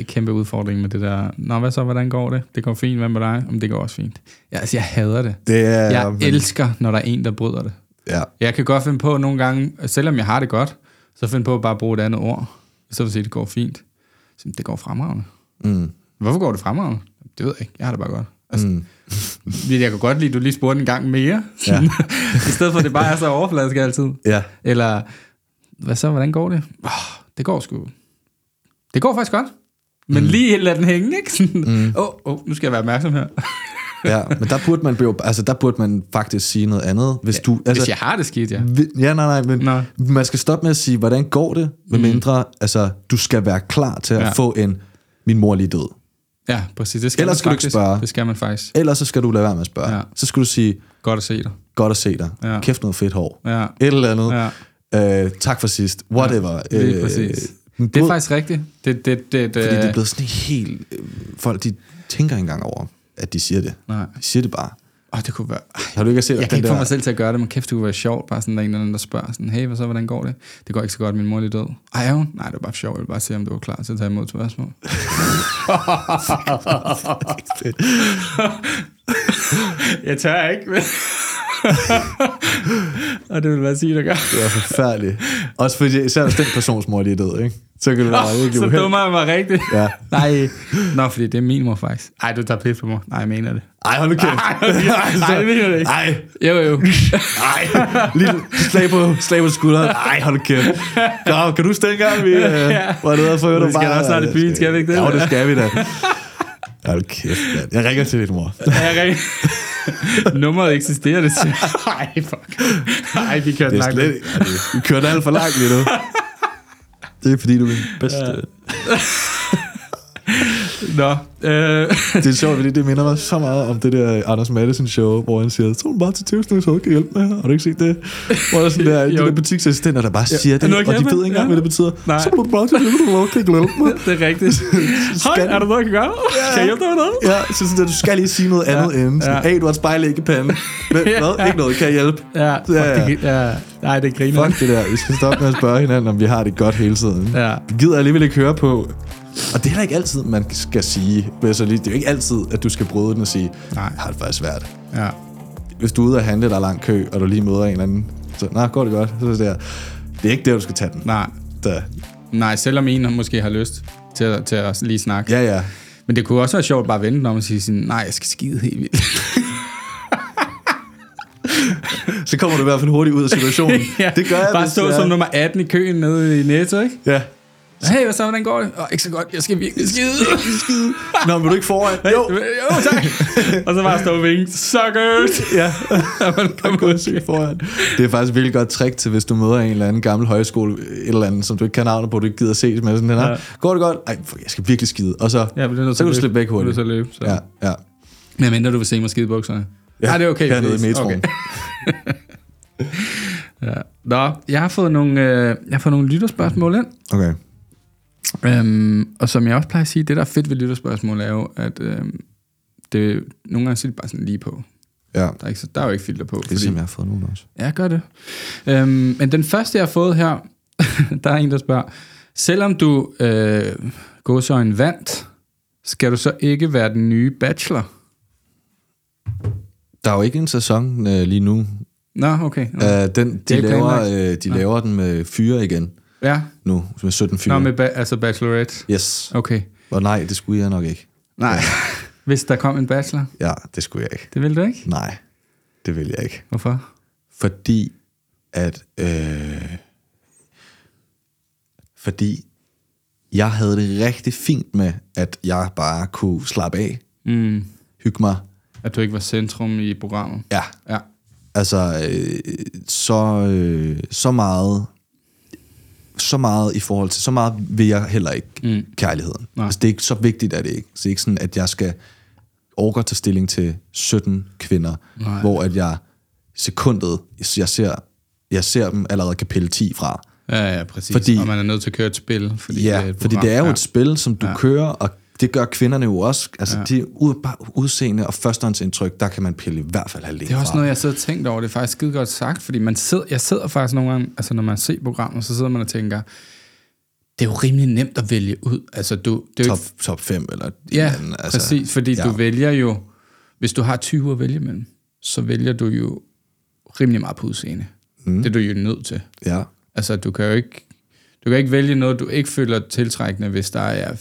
kæmpe udfordring med det der, hvordan går det? Det går fint, hvad med dig? Det går også fint. Ja, altså, jeg hader det. Jeg elsker, når der er en, der bryder det. Ja. Jeg kan godt finde på nogle gange, selvom jeg har det godt, så finde på at bare bruge et andet ord. Så vil sige, det går fint. Så det går fremragende. Mm. Hvorfor går det fremragende? Det ved jeg ikke, jeg har det bare godt. Altså, jeg kan godt lide, at du lige spurgte en gang mere. Ja. I stedet for, at det bare er så overfladisk altid. Ja. Eller, hvordan går det? Det går sgu. Det går faktisk godt. Men lige lad den hænge, ikke? Nu skal jeg være opmærksom her. Ja, men der burde man faktisk sige noget andet. Hvis jeg har det skidt, ja. Man skal stoppe med at sige, hvordan går det? Med mindre, du skal være klar til at få en, min mor lige død. Ja, præcis. Det skal man faktisk. Ellers så skal du lade være med at spørge. Ja. Så skal du sige... Godt at se dig. Godt at se dig. Ja. Kæft noget fedt hår. Ja. Et eller andet. Ja. Tak for sidst. Whatever. Ja, det er præcis. Det er faktisk rigtigt. Fordi det er blevet sådan helt... Folk, de tænker ikke engang over, at de siger det. Nej. De siger det bare. det kunne være... Har du ikke set, jeg kan ikke få mig selv til at gøre det, men kæft, det kunne være sjovt. Bare sådan, der er en eller anden, der spørger sådan, hey, hvad så, hvordan går det? Det går ikke så godt, min mor lige død. Ej, jo. Nej, det var bare sjovt. Jeg vil bare se, om du var klar til at tage imod spørgsmål. Jeg tør ikke, men... Og det ville være sygt at gøre. Det var forfærdeligt. Også fordi, selv den persons mor lige død, ikke? Så kan du være rigtig uheld. Så dummer jeg mig rigtigt. Ja. Nej. Nå, fordi det er min mor faktisk. Nej, du tager pis på mor. Nej, jeg mener det. Nej, hold nu kæft. Nej, det mener det ikke. Nej. Jo. Nej. Lille slag på skulderen. Nej, hold nu kæft. Nå, kan du stænke gang, vi var nede og få dig bare? Skal også snart i byen, skal vi ikke det? Ja, det skal vi da. Hold kæft, man. Jeg ringer til dit mor. Nummeret eksisterer det til. Nej, fuck. Nej, vi kørte langt. Vi kørte alt for langt lige nu. Det er fordi, du er min bedste. Nå. Det er sjovt, fordi det minder mig så meget om det der Anders Matthesen show, hvor han siger, så er bare til Tivsten, så kan hjælpe med her. Har du ikke set det? Hvor der er sådan der, de der butiksassistenter, der bare siger det, og de ved ikke engang, hvad det betyder. Nej. Så er du bare til Tivsten, kan hjælpe med. Det er rigtigt. Hej, er der noget, jeg kan gøre? Kan jeg hjælpe dig med noget? Ja, så sådan der, du skal lige sige noget andet inden. Sådan, hey, du har et spejl ikke i panden. Hvad? Ikke noget, kan jeg hjælpe? Ja. Nej, det griner. Fuck det der. Vi skal stoppe med at spørge hinanden, om vi har det godt hele tiden. Ja. Vi gider alligevel ikke høre på. Og det er heller ikke altid, man skal sige. Det er jo ikke altid, at du skal bryde den og sige, nej, jeg har det faktisk svært. Ja. Hvis du er ude og handle, der er lang kø, og du lige møder en eller anden, så nej, går det godt. Så det er ikke der, du skal tage den. Nej. Nej, selvom en måske har lyst til at lige snakke. Ja. Men det kunne også være sjovt bare at vente, når man siger sådan, nej, jeg skal skide helt vildt. Så kommer du i hvert fald hurtigt ud af situationen. Ja, det gør jeg. Bare stå som nummer 18 i køen nede i Netto, ikke? Ja. Hey, hvad så, hvordan går det? Ikke så godt, jeg skal virkelig skide. Nå, men du ikke foran? Jo, tak. Og så bare stå og vinke, suckers. Ja, man kan se foran. Det er faktisk et virkelig godt trick til, hvis du møder en eller anden gammel højskole, et eller andet, som du ikke kan navne på, du ikke gider ses med, sådan den her. Ja. Går det godt? Ej, jeg skal virkelig skide. Og så, så kan du slippe væk hurtigt. Så løbe, så. Ja. Men mindre du vil se mig skide bukserne. Ja, det er okay. Her nede i metroen. Okay. Ja. Nå, jeg har fået nogle lytterspørgsmål ind. Okay. Og som jeg også plejer at sige, det der er fedt ved lytterspørgsmål er jo, at det, nogle gange sidder bare sådan lige på. Ja. Der er jo ikke filter på. Det er fordi, som jeg har fået nogen også. Ja, gør det. Men den første, jeg har fået her, der er en, der spørger, selvom du går så en vandt, skal du så ikke være den nye bachelor? Der er jo ikke en sæson lige nu. Nå, okay. De laver den med fyre igen. Ja. Nu, med 17 fyre. Nå, med altså Bachelorette? Yes. Okay. Og nej, det skulle jeg nok ikke. Nej. Hvis der kom en bachelor? Ja, det skulle jeg ikke. Det ville du ikke? Nej, det ville jeg ikke. Hvorfor? Fordi at... Fordi jeg havde det rigtig fint med, at jeg bare kunne slappe af. Mm. Hygge mig. At du ikke var centrum i programmet? Ja. Altså, så meget i forhold til, så meget vil jeg heller ikke kærligheden. Altså, det er ikke så vigtigt, at det ikke. Så det er ikke sådan, at jeg skal overgå til stilling til 17 kvinder, nej, hvor at jeg sekundet, jeg ser dem allerede kapelle 10 fra. Ja, præcis. Fordi, og man er nødt til at køre et spil. Fordi det er jo et spil, som du kører, og det gør kvinderne jo også. Altså, det udseende og førstehåndsindtryk, der kan man pille i hvert fald halvdelen fra. Det er også noget, jeg sidder og tænkt over. Det er faktisk skide godt sagt, fordi jeg sidder faktisk nogle gange, altså når man ser programmet, så sidder man og tænker, det er jo rimelig nemt at vælge ud. Altså, det er jo ikke... Top 5 eller... Ja, anden, altså, præcis, fordi du vælger jo... Hvis du har 20 at vælge mellem, så vælger du jo rimelig meget på udseende. Det er du jo nødt til. Ja. Altså, du kan ikke vælge noget, du ikke føler tiltrækkende, hvis der er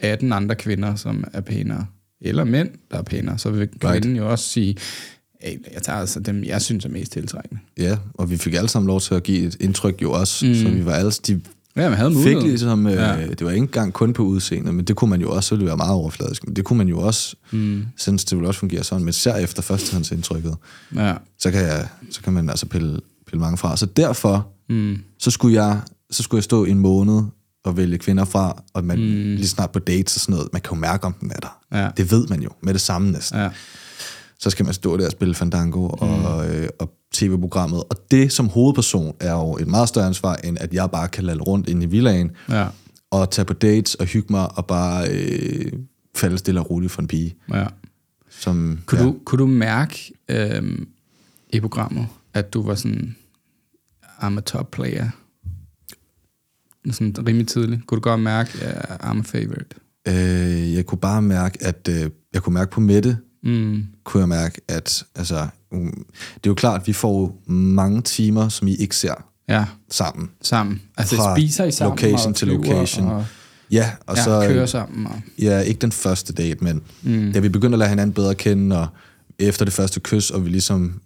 18 andre kvinder, som er pænere, eller mænd, der er pænere, så vil kvinden jo også sige, jeg tager altså dem, jeg synes er mest tiltrækkende. Ja, og vi fik alle sammen lov til at give et indtryk jo også, så vi var alle... man havde mulighed. Fik ligesom, det var ikke engang kun på udseende, men det kunne man jo også, så ville det være meget overfladisk, men det kunne man jo også, synes det ville også fungere sådan, men især efter førstehåndsindtrykket, så kan man altså pille mange fra. Så derfor, så skulle jeg stå en måned, og vælge kvinder fra, og man lige snart på dates og sådan noget, man kan jo mærke, om den er der. Ja. Det ved man jo, med det samme næsten. Ja. Så skal man stå der og spille Fandango og tv-programmet, og det som hovedperson er jo et meget større ansvar, end at jeg bare kan lade rundt ind i villaen, og tage på dates og hygge mig, og bare falde stille og roligt for en pige. Ja. Som, kunne, ja. kunne du mærke i programmet, at du var sådan, I'm a top player? Sådan rimelig tidligt. Kunne du godt mærke, I'm a favorite? Jeg kunne bare mærke, at jeg kunne mærke på Mette, kunne jeg mærke, at altså, det er jo klart, at vi får mange timer, som I ikke ser sammen. Altså fra spiser I sammen? Location til location. Og ja, og ja, så kører sammen. Og ja, ikke den første date, men da vi begyndte at lade hinanden bedre kende, og efter det første kys, og vi ligesom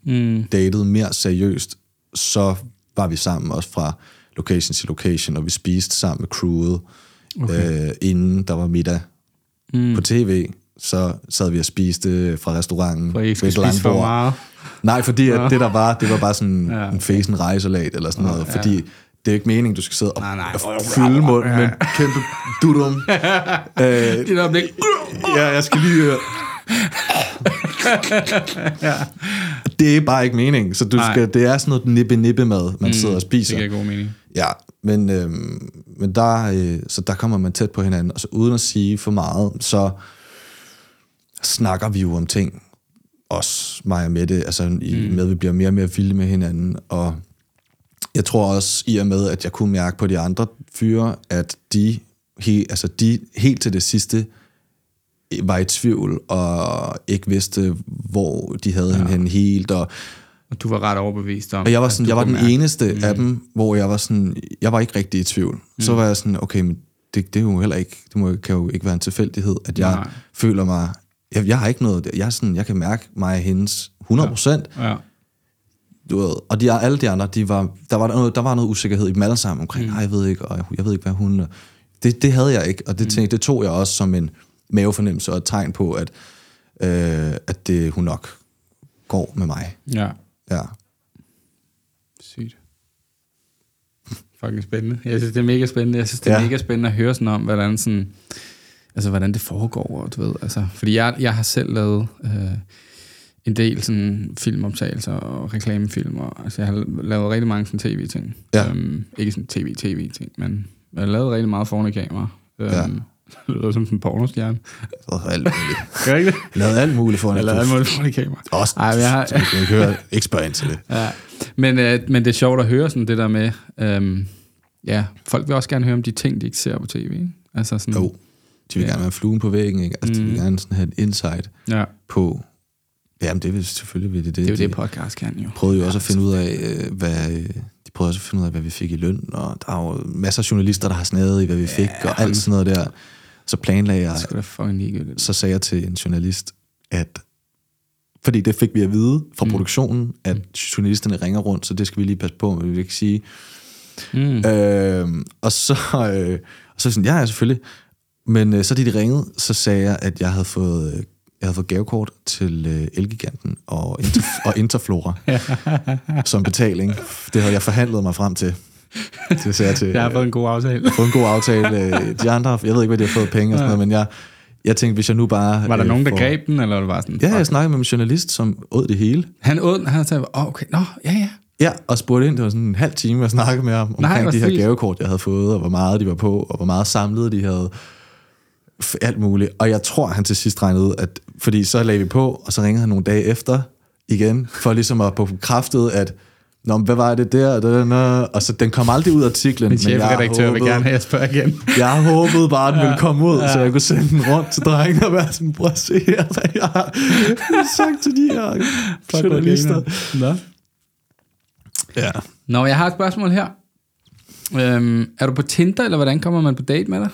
datede mere seriøst, så var vi sammen også fra location til location, og vi spiste sammen med crewet, inden der var middag på tv. Så sad vi og spiste fra restauranten. For I ikke skulle spise for meget? Nej, fordi at det der var, det var bare sådan en fesen rejsalat eller sådan noget. Fordi det er ikke meningen, du skal sidde og fylde munden med en kæmpe dudum. Det der blik. Ja, jeg skal lige høre. Det er bare ikke meningen. Så du skal, det er sådan noget nippe-nippe-mad, man sidder og spiser. Det giver god mening. Ja, men, men der, så der kommer man tæt på hinanden. Og så uden at sige for meget, så snakker vi jo om ting, også mig og Mette, altså i med, vi bliver mere og mere vilde med hinanden, og jeg tror også, i og med, at jeg kunne mærke på de andre fyre, at de, altså de helt til det sidste var i tvivl, og ikke vidste, hvor de havde hende helt, og du var ret overbevist om, og jeg var, sådan, jeg var den eneste af dem, hvor jeg var sådan, jeg var ikke rigtig i tvivl, så var jeg sådan, okay, men det er jo heller ikke, det kan jo ikke være en tilfældighed, at jeg føler mig, jeg har ikke noget, jeg kan mærke mig og hendes 100%. Ja. Du ved, og alle de andre, der var noget usikkerhed i dem alle sammen omkring, jeg ved ikke, hvad hun er. Det havde jeg ikke, og det tænkte, det tog jeg også som en mavefornemmelse og et tegn på, at det hun nok går med mig. Ja. Ja. Sygt. Fucking spændende. Jeg synes, det er mega spændende. Jeg synes, det er mega spændende at høre sådan om, hvordan sådan, altså hvordan det foregår, og du ved, altså, fordi jeg har selv lavet en del sådan filmoptagelser og reklamefilmer, altså jeg har lavet rigtig mange sådan tv-ting, ikke sådan tv-ting, men jeg har lavet rigtig meget foran i kamera, det lyder som sådan en pornostjerne. Lavet alt muligt foran i kamera. Også, jeg har ikke spørge ind til det. Ja. Men det er sjovt at høre sådan det der med, folk vil også gerne høre om de ting, de ikke ser på tv, ikke? Altså sådan. Jo. De vil gerne have fluen på væggen, ikke? Altså, de vil gerne sådan have et insight på. Jamen, det vil selvfølgelig være det. Det er jo det, podcast kan jo. Prøvede jo også at finde ud af, hvad vi fik i løn, og der er jo masser af journalister, der har snaget i, hvad vi fik, og alt sådan noget der. Så planlagde jeg, så sagde jeg til en journalist, at fordi det fik vi at vide fra produktionen, at journalisterne ringer rundt, så det skal vi lige passe på, men vi vil ikke sige. Og så sådan, ja, selvfølgelig. Men så da de ringede, så sagde jeg, at jeg havde fået gavekort til Elgiganten og Interflora som betaling. Det havde jeg forhandlet mig frem til. Det sagde jeg til. Jeg har fået en god aftale. De andre, jeg ved ikke, hvad de har fået penge og sådan noget, men jeg tænkte, hvis jeg nu bare... Var der nogen, der greb den, eller var det bare sådan? Ja, jeg snakkede med en journalist, som åd det hele. Han sagde, okay, nå, ja. Ja, og spurgte ind, det var sådan en halv time, jeg snakkede med ham omkring de her gavekort, jeg havde fået, og hvor meget de var på, og hvor meget samlede de havde. Alt muligt, og jeg tror, han til sidst regnede ud, at, fordi så lagde vi på, og så ringede han nogle dage efter igen, for ligesom at få bekræftet, at nå, hvad var det der, og så den kom aldrig ud af artiklen. Min chefredaktør vil gerne have, jeg spørger igen. Jeg håbede bare, den ville komme ud, så jeg kunne sende den rundt til drengen og være sådan, prøv at se her, hvad jeg har sagt til de her journalister. Nå, jeg har et spørgsmål her. Er du på Tinder, eller hvordan kommer man på date med dig?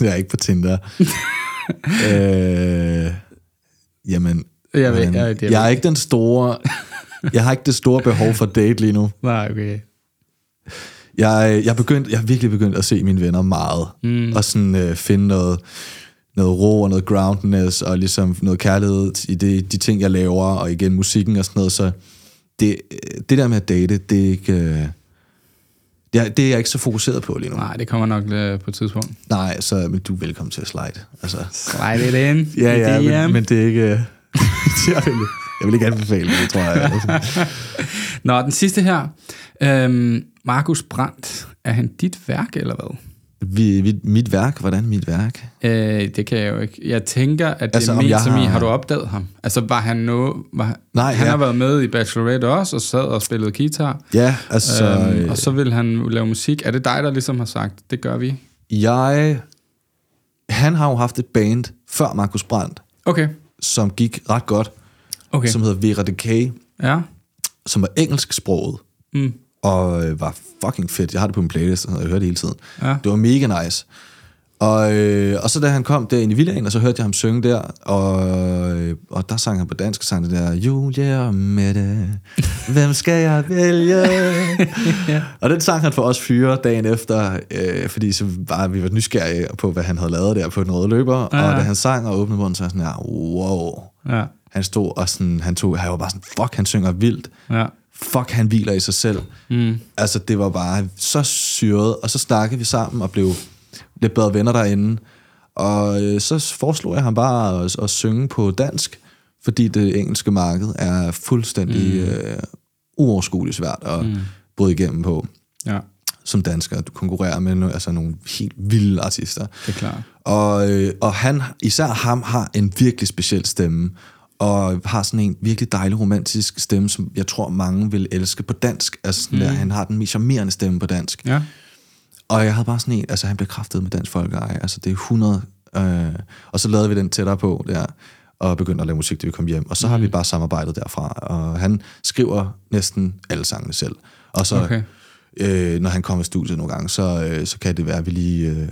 Jeg er ikke på Tinder. Jeg er ikke den store. Jeg har ikke det store behov for date lige nu. Nej, okay. Jeg er virkelig begyndt at se mine venner meget og sådan finde noget ro og noget groundness og ligesom noget kærlighed i de ting jeg laver, og igen musikken og sådan noget. Så det der med at date, det er ikke. Det er jeg ikke så fokuseret på lige nu. Nej, det kommer nok på et tidspunkt. Nej, så men du er velkommen til at slide. Altså. Slide it in. Ja, men det er ikke... jeg vil ikke anbefale det, tror jeg. Altså. Nå, den sidste her. Markus Brandt, er han dit værk, eller hvad? Mit værk? Hvordan mit værk? Det kan jeg jo ikke. Jeg tænker, at det altså, er mest som i, har du opdaget ham? Altså, var han noget... Nej, han har været med i Bachelorette også, og sad og spillede guitar. Ja, altså... og så vil han lave musik. Er det dig, der ligesom har sagt, det gør vi? Han har jo haft et band før Markus Brandt, okay, som gik ret godt, okay, som hedder Vera Decay, ja, som var engelsksproget, og var fucking fedt. Jeg har det på min playlist, og jeg hørte det hele tiden. Ja. Det var mega nice. Og så da han kom der ind i villaen, og så hørte jeg ham synge der, og der sang han på dansk, og sang det der, Julia og Mette, hvem skal jeg vælge? Ja. Og den sang han for os fyre dagen efter, fordi så var vi nysgerrige på, hvad han havde lavet der på den røde løber, ja, ja. Og da han sang og åbnede munden, så var sådan her, ja, wow. Ja. Han stod og sådan, han var bare sådan, fuck, han synger vildt. Ja. Fuck, han hviler i sig selv. Altså, det var bare så syret, og så snakkede vi sammen og blev lidt bedre venner derinde. Og så foreslog jeg ham bare at synge på dansk, fordi det engelske marked er fuldstændig uoverskueligt svært at bryde igennem på. Ja. Som dansker, du konkurrerer med nogle helt vilde artister. Det er klart. Og han, især ham, har en virkelig speciel stemme, og har sådan en virkelig dejlig romantisk stemme, som jeg tror mange vil elske på dansk. Altså sådan der, han har den mest charmerende stemme på dansk. Ja. Og jeg havde bare sådan en, altså han blev kraftet med dansk folkeeje, altså det er 100, og så lavede vi den tættere på der, og begyndte at lave musik, da vi kom hjem, og så har vi bare samarbejdet derfra, og han skriver næsten alle sangene selv, og så, okay, når han kommer i studiet nogle gange, så kan det være, at vi lige,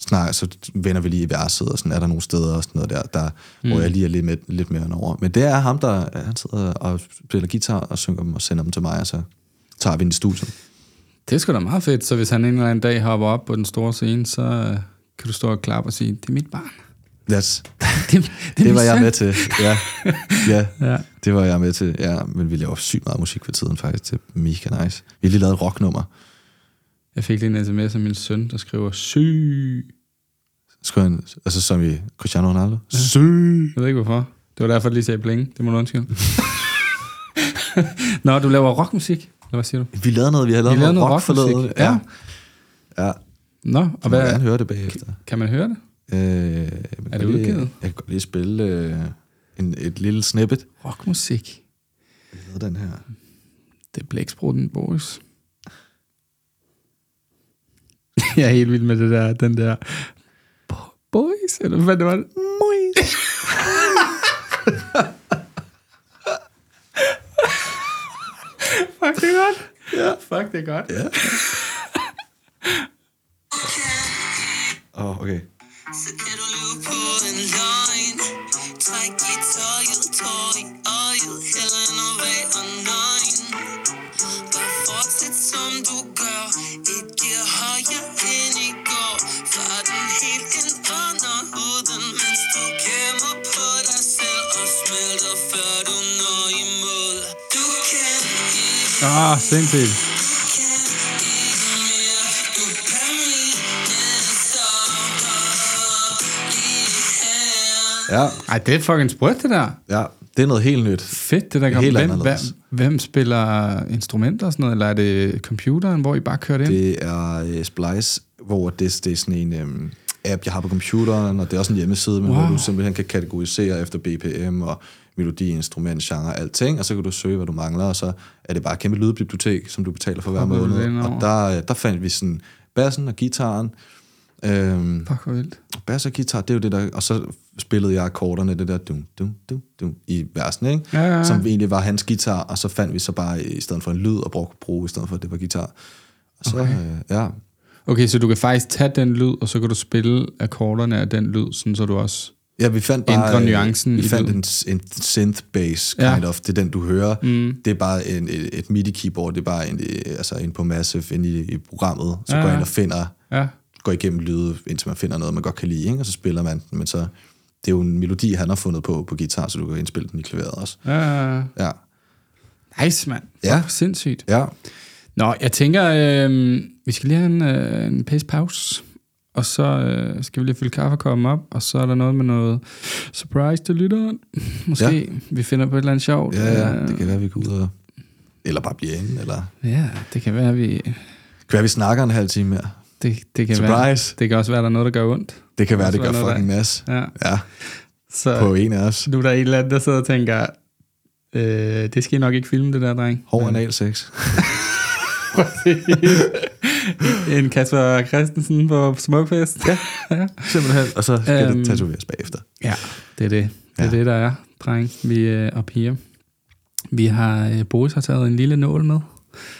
snart, så vender vi lige i verset, og sådan er der nogle steder, og sådan noget der hvor jeg lige er lidt mere over, men det er ham, der han sidder og spiller guitar, og synger dem, og sender dem til mig, og så tager vi ind i studiet. Det er sgu da meget fedt, så hvis han en eller anden dag hopper op på den store scene, så kan du stå og klappe og sige, det er mit barn. Yes. Det var jeg med til, ja. Ja. Det var jeg med til, ja. Men vi laver sygt meget musik for tiden faktisk, det er mega nice. Vi har lige lavet et rocknummer. Jeg fik lige en sms af min søn, der skriver, Skriver han, altså som i Cristiano Ronaldo? Ja. Jeg ved ikke hvorfor. Det var derfor, jeg lige sagde bling, det må du undskylde. Nå, du laver rockmusik. Hvad siger du? Vi lavede noget rock forleden. Ja. Nå, og hvad? Kan man høre det bagefter? Kan man høre det? Er det udgivet? Jeg kan lige spille et lille snippet. Rockmusik. Vi lavede den her. Det er blæksprutten, Boris. Jeg er helt vild med det der, den der Boris, eller hvad det var det? Boris. Fuck, det er godt. Ja. Fuck, det er godt. Ja. Åh, okay. Så kan du løbe på en løgn. Træk dit tøj og jød hælder noget af og nøgn. Bare fortsæt, som du gør. Ikke højere end i går. Far den helt ind under huden, mens du gemmer på dig selv og smelter, før du når i mål. Du kan ikke. Ah, sindssygt. Ja. Ej, det er fucking sprødt, det der. Ja, det er noget helt nyt. Fedt, det der kommer. Hvem spiller instrumenter og sådan noget, eller er det computeren, hvor I bare kører det ind? Det er Splice, hvor det er sådan en app, jeg har på computeren, og det er også en hjemmeside, men hvor du simpelthen kan kategorisere efter BPM og melodi, instrument, genre, alting, og så kan du søge, hvad du mangler, og så er det bare et kæmpe lydbibliotek, som du betaler for hver måned. Og der fandt vi sådan bassen og gitaren. Fuck, hvor vildt. Bass og guitar, det er jo det der, og så spillede jeg akkorderne, det der dum, dum, dum, dum, i versen, ikke? Ja. Som egentlig var hans guitar, og så fandt vi så bare, i stedet for en lyd, og brugte i stedet for, at det var guitar. Og så, ja. Okay, så du kan faktisk tage den lyd, og så kan du spille akkorderne af den lyd, sådan så du også... Ja, vi fandt bare vi fandt en synth-bass kind of. Det er den, du hører. Det er bare et MIDI-keyboard. Det er bare en på Massive inde i programmet. Så går jeg ind og finder... Ja. Går igennem lyde, indtil man finder noget, man godt kan lide, ikke? Og så spiller man den. Men så... Det er jo en melodi, han har fundet på guitar, så du kan indspille den i klaveret også. Ja. Nice, mand. Ja. Sindssygt. Ja. Nå, jeg tænker, vi skal lige have en pause. Og så skal vi lige fylde kaffe og komme op, og så er der noget med noget surprise til lytteren. Måske vi finder på et eller andet sjovt. Ja, det kan være, vi går ud og... Eller bare bliver inde, eller... Ja, det kan være, vi snakker en halv time mere. Det kan Surprise. Være. Det kan også være, der er noget, der gør ondt. Det kan være, det gør fucking nas. Ja. Ja. Så på en af os. Nu er der et eller andet, der sidder og tænker, det skal I nok ikke filme, det der, dreng. Hård anal sex. En Casper Christensen på Smokfest. Ja, simpelthen. Og så skal det tatoveres bagefter. Ja, det er det. Det er det, der er, dreng. Vi og piger. Vi har Boris har taget en lille nål med.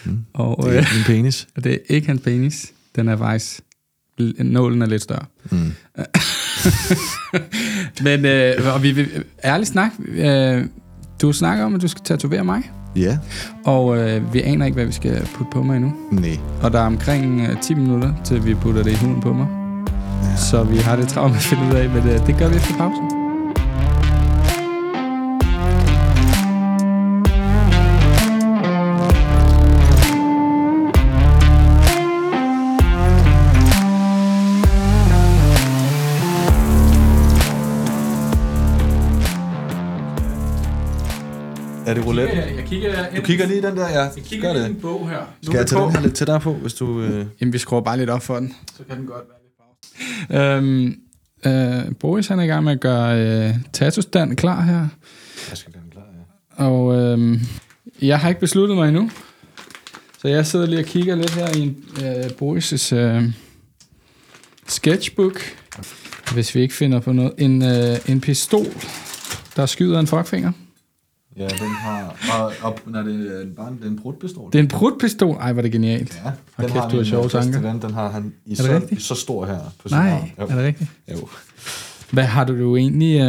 Mm. Og, det er ikke min penis. Det er ikke hans penis. Den er faktisk... Nålen er lidt større. Mm. Men og vi vil ærligt snakke. Du snakker om, at du skal tatovere mig. Ja. Yeah. Og vi aner ikke, hvad vi skal putte på mig endnu. Nej. Og der er omkring 10 minutter, til vi putter det i huden på mig. Ja. Så vi har det travlt med at finde ud af, men det gør vi efter pausen. Er det roulette? Du kigger lige den der, ja. Jeg kigger lige den bog her. Skal jeg tage den her lidt tættere på, hvis du... Jamen, vi skruer bare lidt op for den. Så kan den godt være lidt farvet. Boris, han er i gang med at gøre tattostanden klar her. Jeg skal gøre den klar, ja. Og jeg har ikke besluttet mig endnu. Så jeg sidder lige og kigger lidt her i Boris' sketchbook. Hvis vi ikke finder på noget. En pistol, der skyder en fuckfinger. Ja, den har... Når det er en barn, det er en brudpistol. Det er en brudpistol? Ej, var det genialt. Ja, den har du sjove tanker. Den har han i så stor her på sin arm. Nej, er det rigtigt? Jo. Hvad har du egentlig...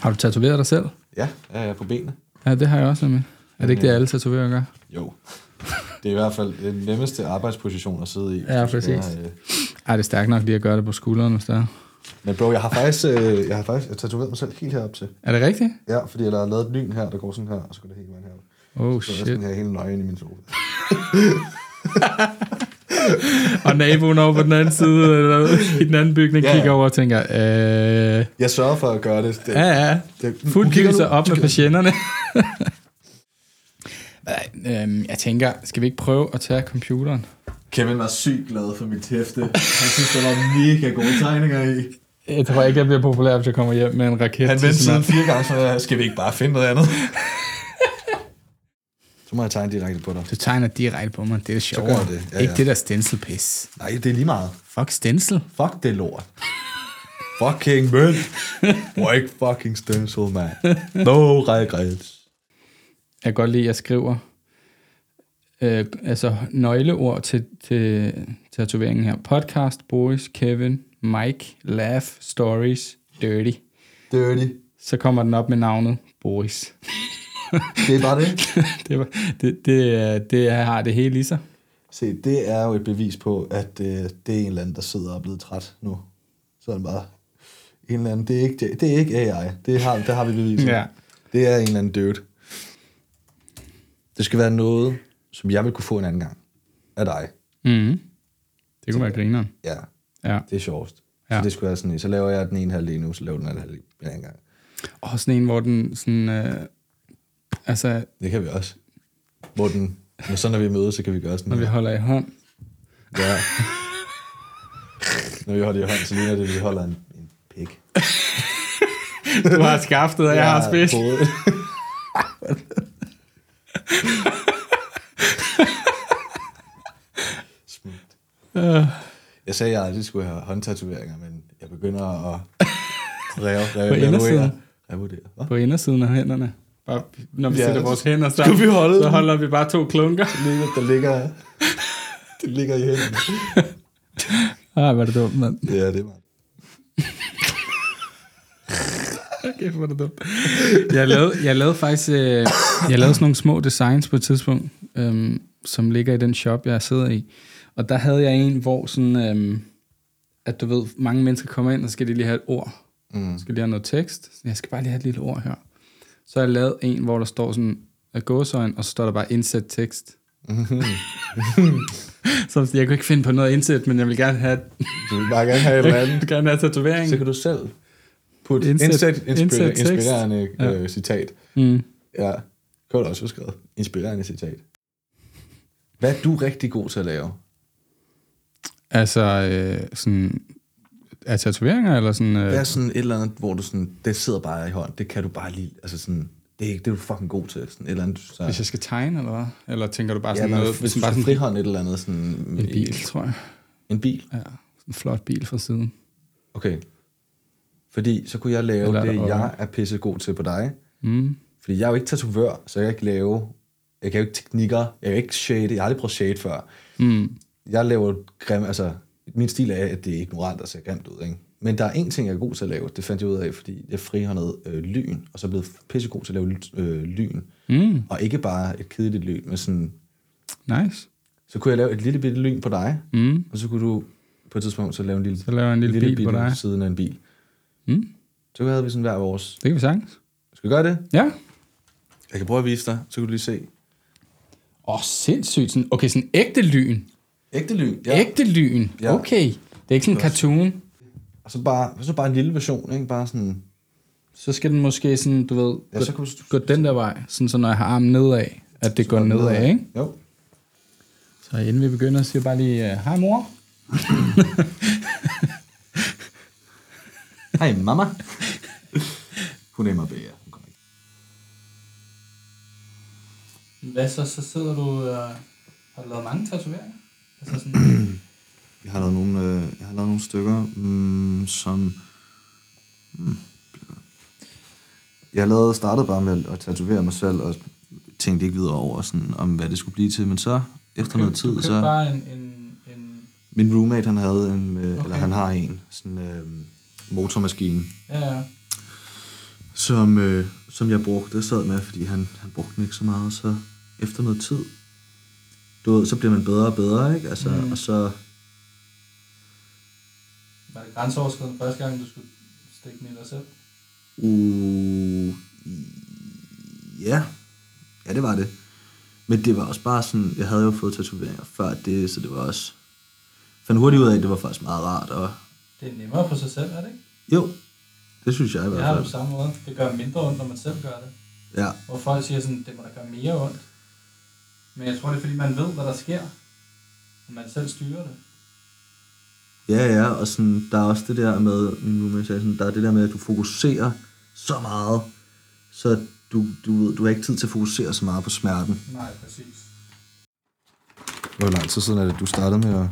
Har du tatoveret dig selv? Ja, på benene. Ja, det har jeg også med. Er det ikke det, alle tatoverer gør? Jo. Det er i hvert fald den nemmeste arbejdsposition at sidde i. Ja, præcis. Ej, det er stærkt nok lige at gøre det på skulderen, hvis der. Men bro, jeg har faktisk tatoveret mig selv helt herop til. Er det rigtigt? Ja, fordi jeg har lavet et lyn her, der går sådan her, og så går det hele vejen herop. Oh shit. Så er sådan her hele nøgen i min sofa. Og naboen over på den anden side, eller i den anden bygning, kigger over og tænker, jeg sørger for at gøre det. Ja. Fuldt kigger sig op med patienterne. Jeg tænker, skal vi ikke prøve at tage computeren? Kevin var sygt glad for mit hæfte. Han synes, der var mega gode tegninger i. Jeg tror ikke, jeg bliver populær, hvis jeg kommer hjem med en raket. Han vendte siden 4 gange, så skal vi ikke bare finde noget andet. Så må jeg tegne direkte på dig. Du tegner direkte på mig, det er sjovt. Ja. Ikke det der stencil-pis. Nej, det er lige meget. Fuck stencil. Fuck det lort. Fucking mønt. Fuck fucking stencil, man. No regrets. Jeg kan godt lide, at jeg skriver... nøgleord til tatoveringen her. Podcast, Boris, Kevin, Mike, Laugh, Stories, Dirty. Så kommer den op med navnet Boris. Det er bare det. det har det hele i sig. Se, det er jo et bevis på, at det er en eller anden, der sidder og er blevet træt nu. Sådan bare. En eller anden, det er ikke AI. Det har vi bevis på. Ja. Det er en eller anden dude. Det skal være noget... som jeg vil kunne få en anden gang af dig. Mm-hmm. Det kunne være grineren. Ja, det er sjovest. Ja. Så det skulle være sådan, så laver jeg den ene halv lige nu, så laver den anden halv en anden gang. Og sådan en, hvor den sådan... altså... Det kan vi også. Hvor den... Men så når vi mødes, så kan vi gøre sådan. Når vi holder i hånd. Ja. Når vi holder i hånd, så ligner det, at vi holder en pik. Du har skaftet, og jeg har spist. Jeg sagde, at jeg aldrig skulle have håndtatoveringer, men jeg begynder at revurdere. På indersiden af hænderne. Bare, når vi sætter vores hænder sammen, så holder vi bare 2 klunker. Det ligger i hænderne. Ej, var det dumt, mand. Ja, det er meget. Okay, var det dumt. Jeg lavede sådan nogle små designs på et tidspunkt, som ligger i den shop, jeg sidder i. Og der havde jeg en, hvor sådan, at du ved, mange mennesker kommer ind, og så skal de lige have et ord. Mm. Skal de have noget tekst? Jeg skal bare lige have et lille ord her. Så har jeg lavet en, hvor der står sådan, gåsøjne, og så står der bare indsæt tekst. Mm-hmm. Så jeg kunne ikke finde på noget indsæt, men jeg vil gerne have... Du vil bare gerne have et eller andet. Jeg vil gerne have tatovering. Så kan du selv putte inspirerende citat. Mm. Ja, det kunne du også have skrevet. Inspirerende citat. Hvad er du rigtig god til at lave? Altså sådan er tatoveringer eller sådan. Det er sådan et eller andet, hvor du sådan det sidder bare i hånden. Det kan du bare lige. Altså sådan det er ikke det er du fucking god til sådan et eller andet. Så. Hvis jeg skal tegne eller hvad? Eller tænker du bare ja, sådan noget? Hvis du bare skal frihånd et eller andet sådan en bil tror jeg. En bil. Ja, en flot bil fra siden. Okay. Fordi så kunne jeg lave eller det, jeg er pissegod til på dig. Mm. Fordi jeg er jo ikke tatovør, så jeg kan ikke lave. Jeg kan jo ikke teknikker. Jeg kan ikke shade. Jeg har aldrig prøvet shade før. Mm. Jeg laver grim, altså min stil er, at det er ignorant og ser grimt ud, ikke? Men der er en ting, jeg er god til at lave. Det fandt jeg ud af, fordi jeg frihåndede lyn, og så er jeg blevet pissegod til at lave lyn. Mm. Og ikke bare et kedeligt lyn, men sådan... Nice. Så kunne jeg lave et lille bitte lyn på dig, mm. og så kunne du på et tidspunkt så lave en lille bil på dig. Siden af en bil. Mm. Så havde vi sådan hver vores... Det kan vi sagtens. Skal vi gøre det? Ja. Jeg kan prøve at vise dig, så kan du lige se. Sindssygt. Sådan, okay, sådan ægte lyn, ja. Ægte lyn, ja. Okay. Det er ikke sådan en cartoon. Og så bare en lille version, ikke? Bare sådan... Så skal den måske sådan, du ved, ja, så kan gå den der vej. Sådan så når jeg har armen nedad, at det går nedad, ikke? Jo. Så inden vi begynder, siger jeg bare lige, hej mor. Hej mamma. Hun er MRB, ja. Hun kommer ikke. Hvad så sidder du... Har du lavet mange tatoveringer? Altså sådan... Jeg har lavet nogle stykker, som... Jeg startede bare med at tatovere mig selv, og tænkte ikke videre over, sådan, om hvad det skulle blive til. Men så, efter noget tid, så... Du bare en... Min roommate, han havde en... Eller han har en. Sådan motormaskine. Ja. Som jeg brugte, sad med, fordi han brugte den ikke så meget. Så efter noget tid... Du ved, så bliver man bedre og bedre, ikke? Altså, og så... Var det grænseoverskridende første gang, du skulle stikke med dig selv? Ja, det var det. Men det var også bare sådan... Jeg havde jo fået tatoveringer før det, så det var også... Jeg fandt hurtigt ud af, at det var faktisk meget rart. Og... Det er nemmere på sig selv, er det ikke? Jo, det synes jeg i hvert fald. Jeg har det på samme måde. Det gør mindre ondt, når man selv gør det. Ja. Hvor folk siger sådan, det må da gøre mere ondt. Men jeg tror, det er, fordi man ved, hvad der sker, og man selv styrer det. Ja, og sådan, der er også det der med, min roommate sagde sådan, der er det der med, at du fokuserer så meget, så du har ikke tid til at fokusere så meget på smerten. Nej, præcis. Hvor lang tid siden er det, du startede med at...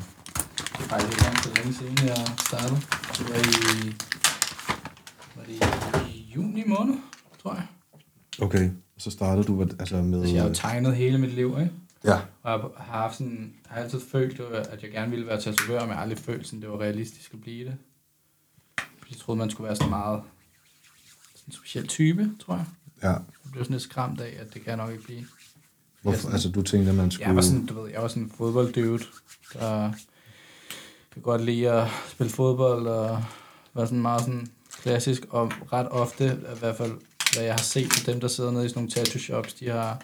Det var ikke så længe siden, jeg startede. Det var i juni måned, tror jeg. Okay. Så startede du altså med... Altså, jeg har jo tegnet hele mit liv, ikke? Ja. Og jeg har altid følt, at jeg gerne ville være tatovør, men jeg har aldrig følt, sådan, det var realistisk at blive det. Fordi jeg troede, man skulle være så meget... Sådan en speciel type, tror jeg. Ja. Jeg blev sådan lidt skræmt af, at det kan nok ikke blive. Hvorfor? Sådan, altså, du tænkte, at man skulle... Jeg var sådan en fodbolddude, der kan godt lide at spille fodbold, og var sådan meget sådan klassisk, og ret ofte, i hvert fald... Hvad jeg har set på dem, der sidder nede i sådan nogle tattoo shops, de har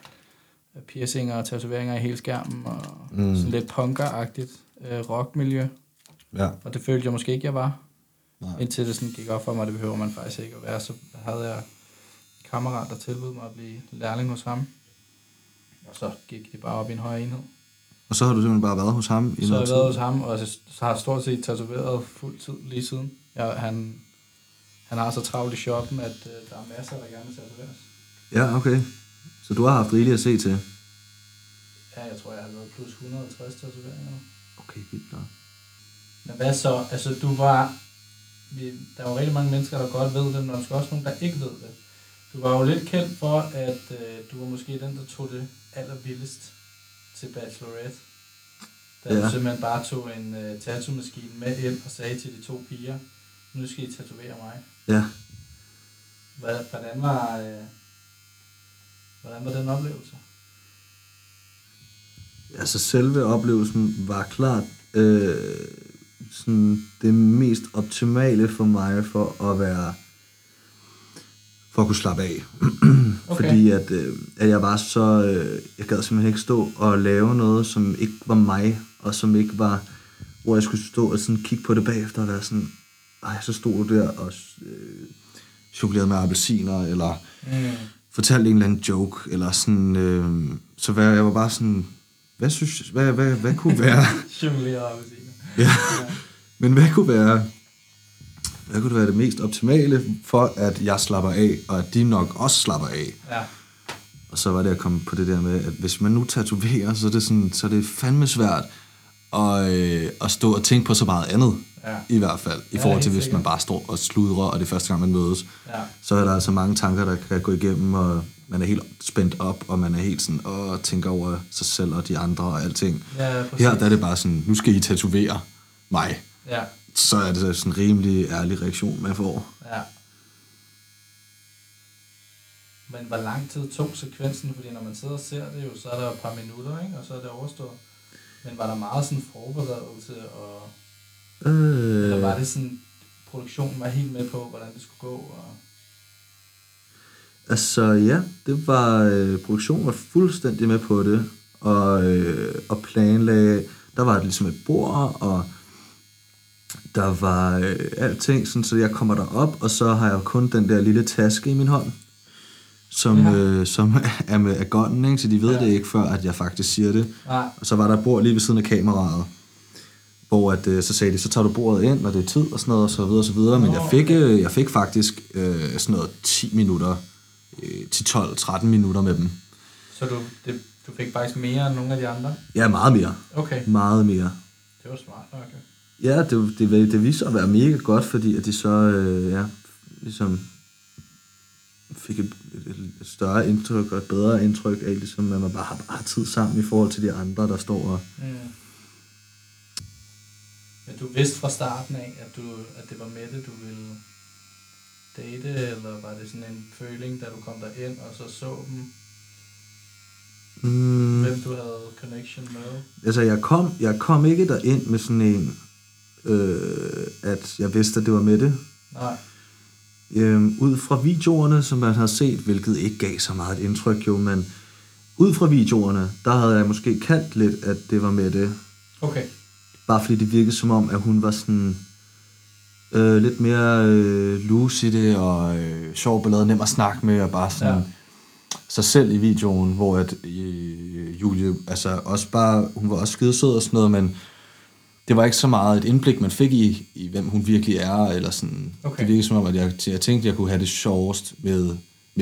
piercinger og tatoveringer i hele skærmen, og sådan lidt punker-agtigt rockmiljø. Ja. Og det følte jeg måske ikke, jeg var. Nej. Indtil det sådan gik op for mig, det behøver man faktisk ikke at være. Så havde jeg en kammerat, der tilbød mig at blive lærling hos ham. Og så gik det bare op i en højere enhed. Og så har du simpelthen bare været hos ham i noget tid? Så har jeg været hos ham, og så har jeg stort set tatoveret fuld tid lige siden. Han har så travlt i shoppen, at der er masser, der gerne vil tatoveres. Ja, okay. Så du har haft rigeligt at se til? Ja, jeg tror, jeg har været plus 160 tatoveringer. Okay, vildt nok. Men hvad så? Altså, der er jo rigtig mange mennesker, der godt ved det, men der er også nogen, der ikke ved det. Du var jo lidt kendt for, at du var måske den, der tog det allervildest til Bachelorette. Da du simpelthen bare tog en tattoo-maskine med ind og sagde til de to piger, nu skal I tatovere mig. Ja. Hvordan var den oplevelse? Altså selve oplevelsen var klart sådan det mest optimale for mig for at kunne slappe af. Okay. Fordi at jeg var så jeg gad simpelthen ikke stå og lave noget, som ikke var mig, og som ikke var, hvor jeg skulle stå og sådan kigge på det bagefter og være sådan, ej, så stod du der og chokolerede med appelsiner, eller fortalte en eller anden joke, eller sådan, så jeg var bare sådan, hvad kunne være? Chokolerede appelsiner. Ja. Men hvad kunne det være det mest optimale for, at jeg slapper af, og at de nok også slapper af? Ja. Og så var det at komme på det der med, at hvis man nu tatoverer, så er det fandme svært at stå og tænke på så meget andet. Ja. I hvert fald, i forhold til, hvis man bare står og sludrer, og det er første gang, man mødes. Ja. Så er der altså mange tanker, der kan gå igennem, og man er helt spændt op, og man er helt sådan, og tænker over sig selv og de andre og alting. Ja, her der er det bare sådan, nu skal I tatovere mig. Ja. Så er det sådan en rimelig ærlig reaktion, man får. Ja. Men hvor lang tid tog sekvensen? Fordi når man sidder og ser det jo, så er der et par minutter, ikke? Og så er det overstået. Men var der meget sådan forberedelse og... Eller var det sådan, produktionen var helt med på, hvordan det skulle gå? Og... Altså ja, det var, produktionen var fuldstændig med på det, og planlagde, der var det ligesom et bord, og der var alting, sådan, så jeg kommer derop, og så har jeg kun den der lille taske i min hånd, som er med agonen, så de ved det ikke før, at jeg faktisk siger det. Nej. Og så var der et bord lige ved siden af kameraet, hvor at, så sagde de, så tager du bordet ind, når det er tid, og sådan noget, og så videre, og så videre. Men jeg fik faktisk sådan noget 10 minutter, til 12-13 minutter med dem. Så du fik faktisk mere end nogle af de andre? Ja, meget mere. Okay. Meget mere. Det var smart nok, ja. Ja, det viste at være mega godt, fordi at de så, ligesom fik et større indtryk, og et bedre indtryk af, ligesom, at man bare har tid sammen i forhold til de andre, der står og... Du vidste fra starten af, at det var Mette, du ville date, eller var det sådan en føling, da du kom derind og så dem? Hvem du havde connection med? Altså, jeg kom ikke derind med sådan en, at jeg vidste, at det var Mette. Nej. Ud fra videoerne, som man har set, hvilket ikke gav så meget et indtryk, jo, men ud fra videoerne, der havde jeg måske kaldt lidt, at det var Mette. Okay. Bare fordi det virkede som om, at hun var sådan lidt mere loose i det, og sjov ballade, nem at snakke med, og bare sådan sig selv i videoen, hvor at Julie, altså også bare, hun var også skidesød og sådan noget, men det var ikke så meget et indblik, man fik i hvem hun virkelig er, eller sådan. Okay. Det virkede som om, at jeg tænkte, jeg kunne have det sjovest med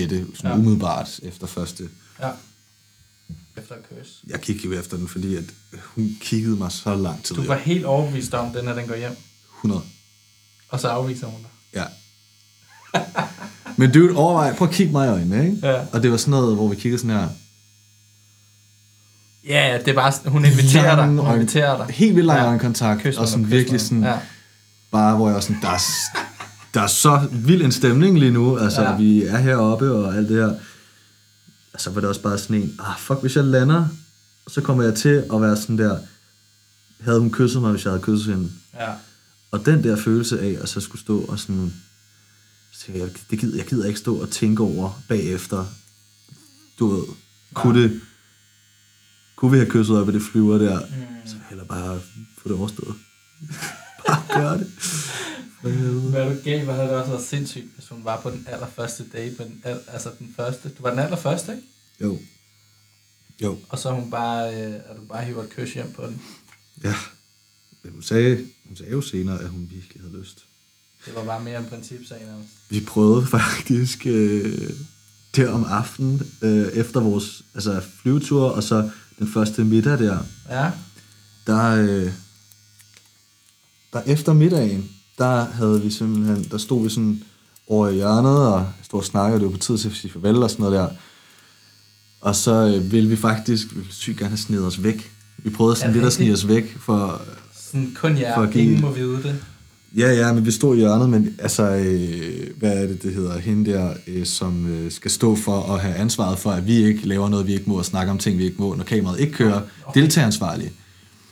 det, sådan umiddelbart efter første. Ja. Jeg kiggede jo efter den, fordi at hun kiggede mig så lang tid. Du var helt overbevist om den, at den går hjem? 100. Og så afviser hun dig? Ja. Men dude, overvej, prøv at kigge mig i øjnene, ikke? Ja. Og det var sådan noget, hvor vi kiggede sådan her. Ja, yeah, det er bare, hun inviterer dig. Hun inviterer dig. Helt vildt lang kontakt. Og sådan virkelig sådan, bare hvor jeg var sådan, der er så vild en stemning lige nu. Altså, vi er heroppe og alt det her. Så var det også bare sådan en, fuck, hvis jeg lander, så kommer jeg til at være sådan der, havde hun kysset mig, hvis jeg havde kysset hende. Ja. Og den der følelse af, at så skulle stå og sådan, så jeg gider ikke stå og tænke over bagefter, du ved, kunne vi have kysset op i det flyver der, så heller bare få det overstået. Bare gøre det. Hvad du gav, var det også været sindssygt, hvis hun var på den allerførste date, men altså den første. Du var den allerførste, ikke? Jo. Og så hun bare, at du bare hiver et kys hjem på den. Ja. Men hun sagde jo senere, at hun virkelig havde lyst. Det var bare mere en principsagen også. Vi prøvede faktisk der om aftenen, efter vores flyvetur, og så den første middag der. Ja. Der efter middagen, der stod vi sådan over i hjørnet, og stod og snakkede, og det var på tid til at sige farvel og sådan noget der. Og så ville vi faktisk sygt gerne have snedet os væk. Vi prøvede sådan lidt at snige os væk for... Sådan kun jer, ingen må vide det. Ja, men vi stod i hjørnet, men altså, hvad er det hedder, hende der, som skal stå for at have ansvaret for, at vi ikke laver noget, vi ikke må, og snakke om ting, vi ikke må, når kameraet ikke kører. Okay. Deltageransvarlig.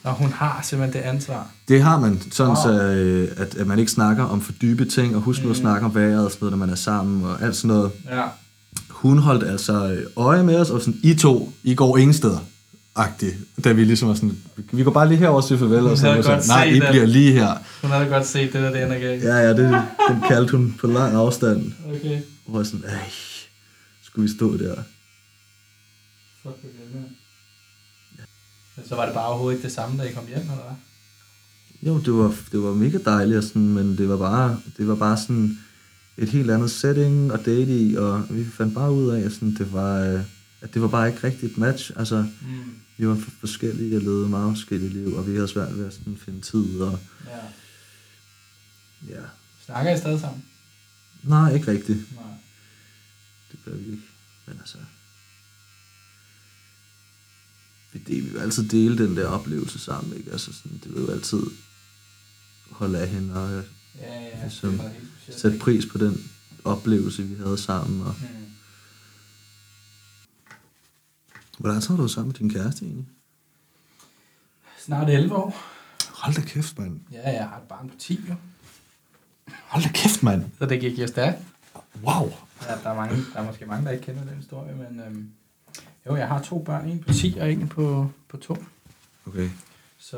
Og hun har simpelthen det ansvar. Det har man, sådan at man ikke snakker om for dybe ting, og husk nu at snakke om vejret og sådan noget, når man er sammen og alt sådan noget. Ja. Hun holdt altså øje med os, og sådan, I går ingen steder-agtigt, da vi ligesom var sådan, vi går bare lige herover og siger farvel, og sådan, nej, I bliver lige her. Hun havde godt set det, der ender gang. Ja, den kaldte hun på lang afstand. Okay. Hvor jeg sådan, skulle vi stå der? Fuck, det bliver med. Så var det bare overhovedet ikke det samme, da I kom hjem, eller hvad? Jo, det var mega dejligt, og sådan, men det var bare sådan et helt andet setting og date i, og vi fandt bare ud af, at sådan, det var bare ikke rigtigt et match. Altså, vi var forskellige og levede meget forskellige liv, og vi havde svært ved at sådan, finde tid. Og, ja. Snakker I stadig sammen? Nej, ikke rigtigt. Nej. Det gør vi ikke. Men altså... Vi vil jo altid dele den der oplevelse sammen, ikke? Altså sådan, det vil jo altid holde af hende og ligesom, sætte pris på den oplevelse, vi havde sammen. Og... Hvor lang tid har du sammen med din kæreste egentlig? Snart 11 år. Hold da kæft, mand. Ja, jeg har et barn på 10 år. Hold da kæft, mand. Så det gik jo stærkt. Wow. Ja, der er måske mange, der ikke kender den historie, men... Jo, jeg har 2 børn, en på 10 og en på 2. Okay. Så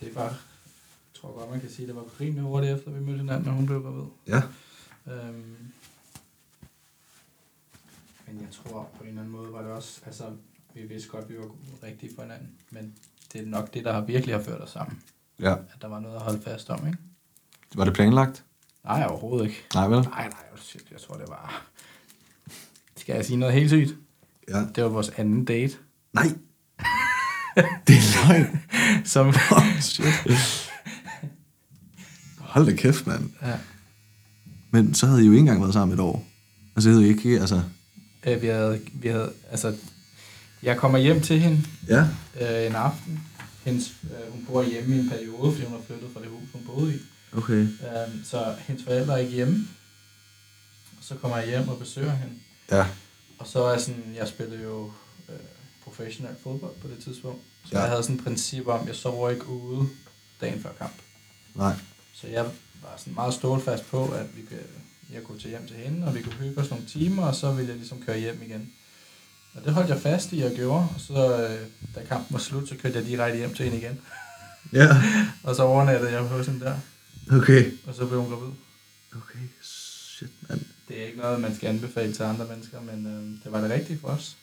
det var, jeg tror godt, man kan sige, det var rimelig hurtigt efter, vi mødte hinanden, når hun blev gravid. Ja. Men jeg tror på en eller anden måde, var det også, altså, vi vidste godt, vi var rigtige for hinanden, men det er nok det, der virkelig har ført os sammen. Ja. At der var noget at holde fast om, ikke? Var det planlagt? Nej, overhovedet ikke. Nej, vel? Nej, jeg tror, det var... Skal jeg sige noget helt sygt? Ja. Det var vores anden date. Nej. Det er løgn. Som... Oh, shit. Hold da kæft, mand. Ja. Men så havde I jo ikke engang været sammen et år. Altså, det havde I ikke, altså... Vi havde, altså... Jeg kommer hjem til hende. Ja. En aften. Hun bor hjemme i en periode, fordi hun har flyttet fra det hus, hun boede i. Okay. Så hendes forældre er ikke hjemme. Og så kommer jeg hjem og besøger hende. Ja. Og så er sådan, jeg spillede jo professionel fodbold på det tidspunkt. Så jeg havde sådan et princip om, jeg sover ikke ude dagen før kamp. Nej. Så jeg var sådan meget stålfast på, at jeg kunne tage hjem til hende, og vi kunne hygge os nogle timer, og så ville jeg ligesom køre hjem igen. Og det holdt jeg fast i, og gjorde. Og så da kampen var slut, så kørte jeg direkte hjem til hende igen. Ja. Og så overnattede jeg hos hende der. Okay. Og så blev hun gravid. Okay, shit, mand. Det er ikke noget, man skal anbefale til andre mennesker, men det var det rigtige for os.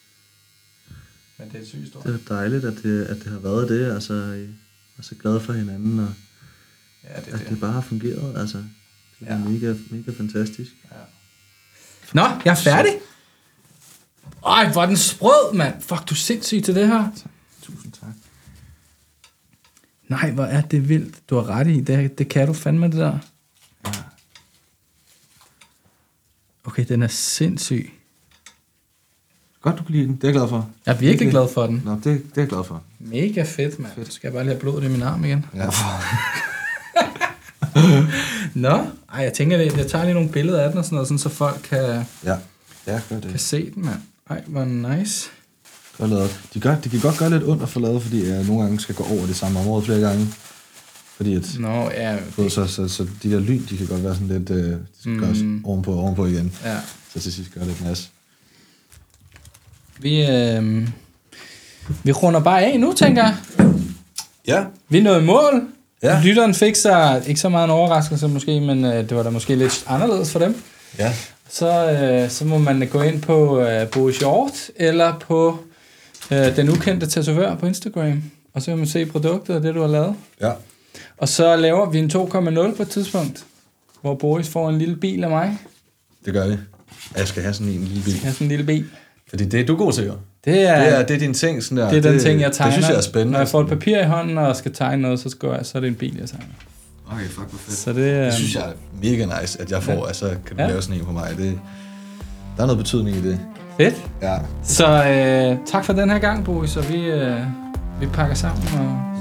Men det er et sygt stort. Det er dejligt, at det har været det. Altså, I er så glade for hinanden, og det bare har fungeret. Altså, det er mega, mega fantastisk. Ja. Nå, jeg er færdig. Ej, hvor den sprød, mand. Fuck, du er sindssyg til det her. Tusind tak. Nej, hvor er det vildt. Du har ret i det. Det kan du fandme, det der. Ja. Okay, den er sindssyg. Godt, du kan lide den. Det er jeg glad for. Jeg er virkelig glad for den. Nå, det er jeg glad for. Mega fedt, mand. Fedt. Så skal jeg bare lige have blodet i min arm igen. Ja. Nå, ej, jeg tænker, jeg tager lige nogle billeder af den og sådan noget, sådan, så folk kan, kan se den, mand. Ej, hvor nice. Godt lavet. Det kan godt gøre lidt ondt at få lavet, fordi jeg nogle gange skal gå over det samme område flere gange. Fordi at så de der lyn, de kan godt være sådan lidt, de skal gøres ovenpå igen. Ja. Så til sidst gør det en masse. Vi runder bare af nu, tænker jeg. Ja. Vi nåede mål. Ja. Lytteren fik sig ikke så meget en overraskelse måske, men det var da måske lidt anderledes for dem. Ja. Så må man gå ind på Boris Hjort eller på den ukendte tatovør på Instagram. Og så kan man se produktet og det, du har lavet. Ja. Og så laver vi en 2,0 på et tidspunkt, hvor Boris får en lille bil af mig. Det gør vi. Jeg skal have sådan en lille bil. Fordi det er du god til, jo. Det er din ting, sådan der. Det er den ting, jeg tegner. Det synes jeg er spændende. Når jeg får et papir i hånden og skal tegne noget, så er det en bil, jeg tegner. Okay, fuck, hvor fedt. Så det synes jeg er mega nice, at jeg får, altså kan du lave sådan en på mig. Der er noget betydning i det. Fedt. Ja. Så tak for den her gang, Boris, og vi pakker sammen.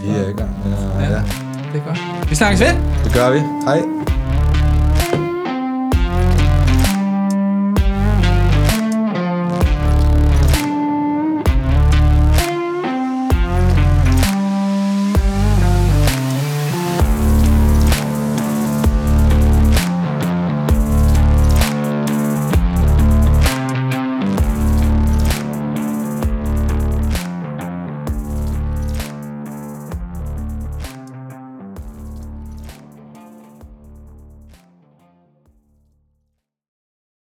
Vi er i gang. Ja. Det er godt. Vi snakkes ved. Det gør vi. Hej.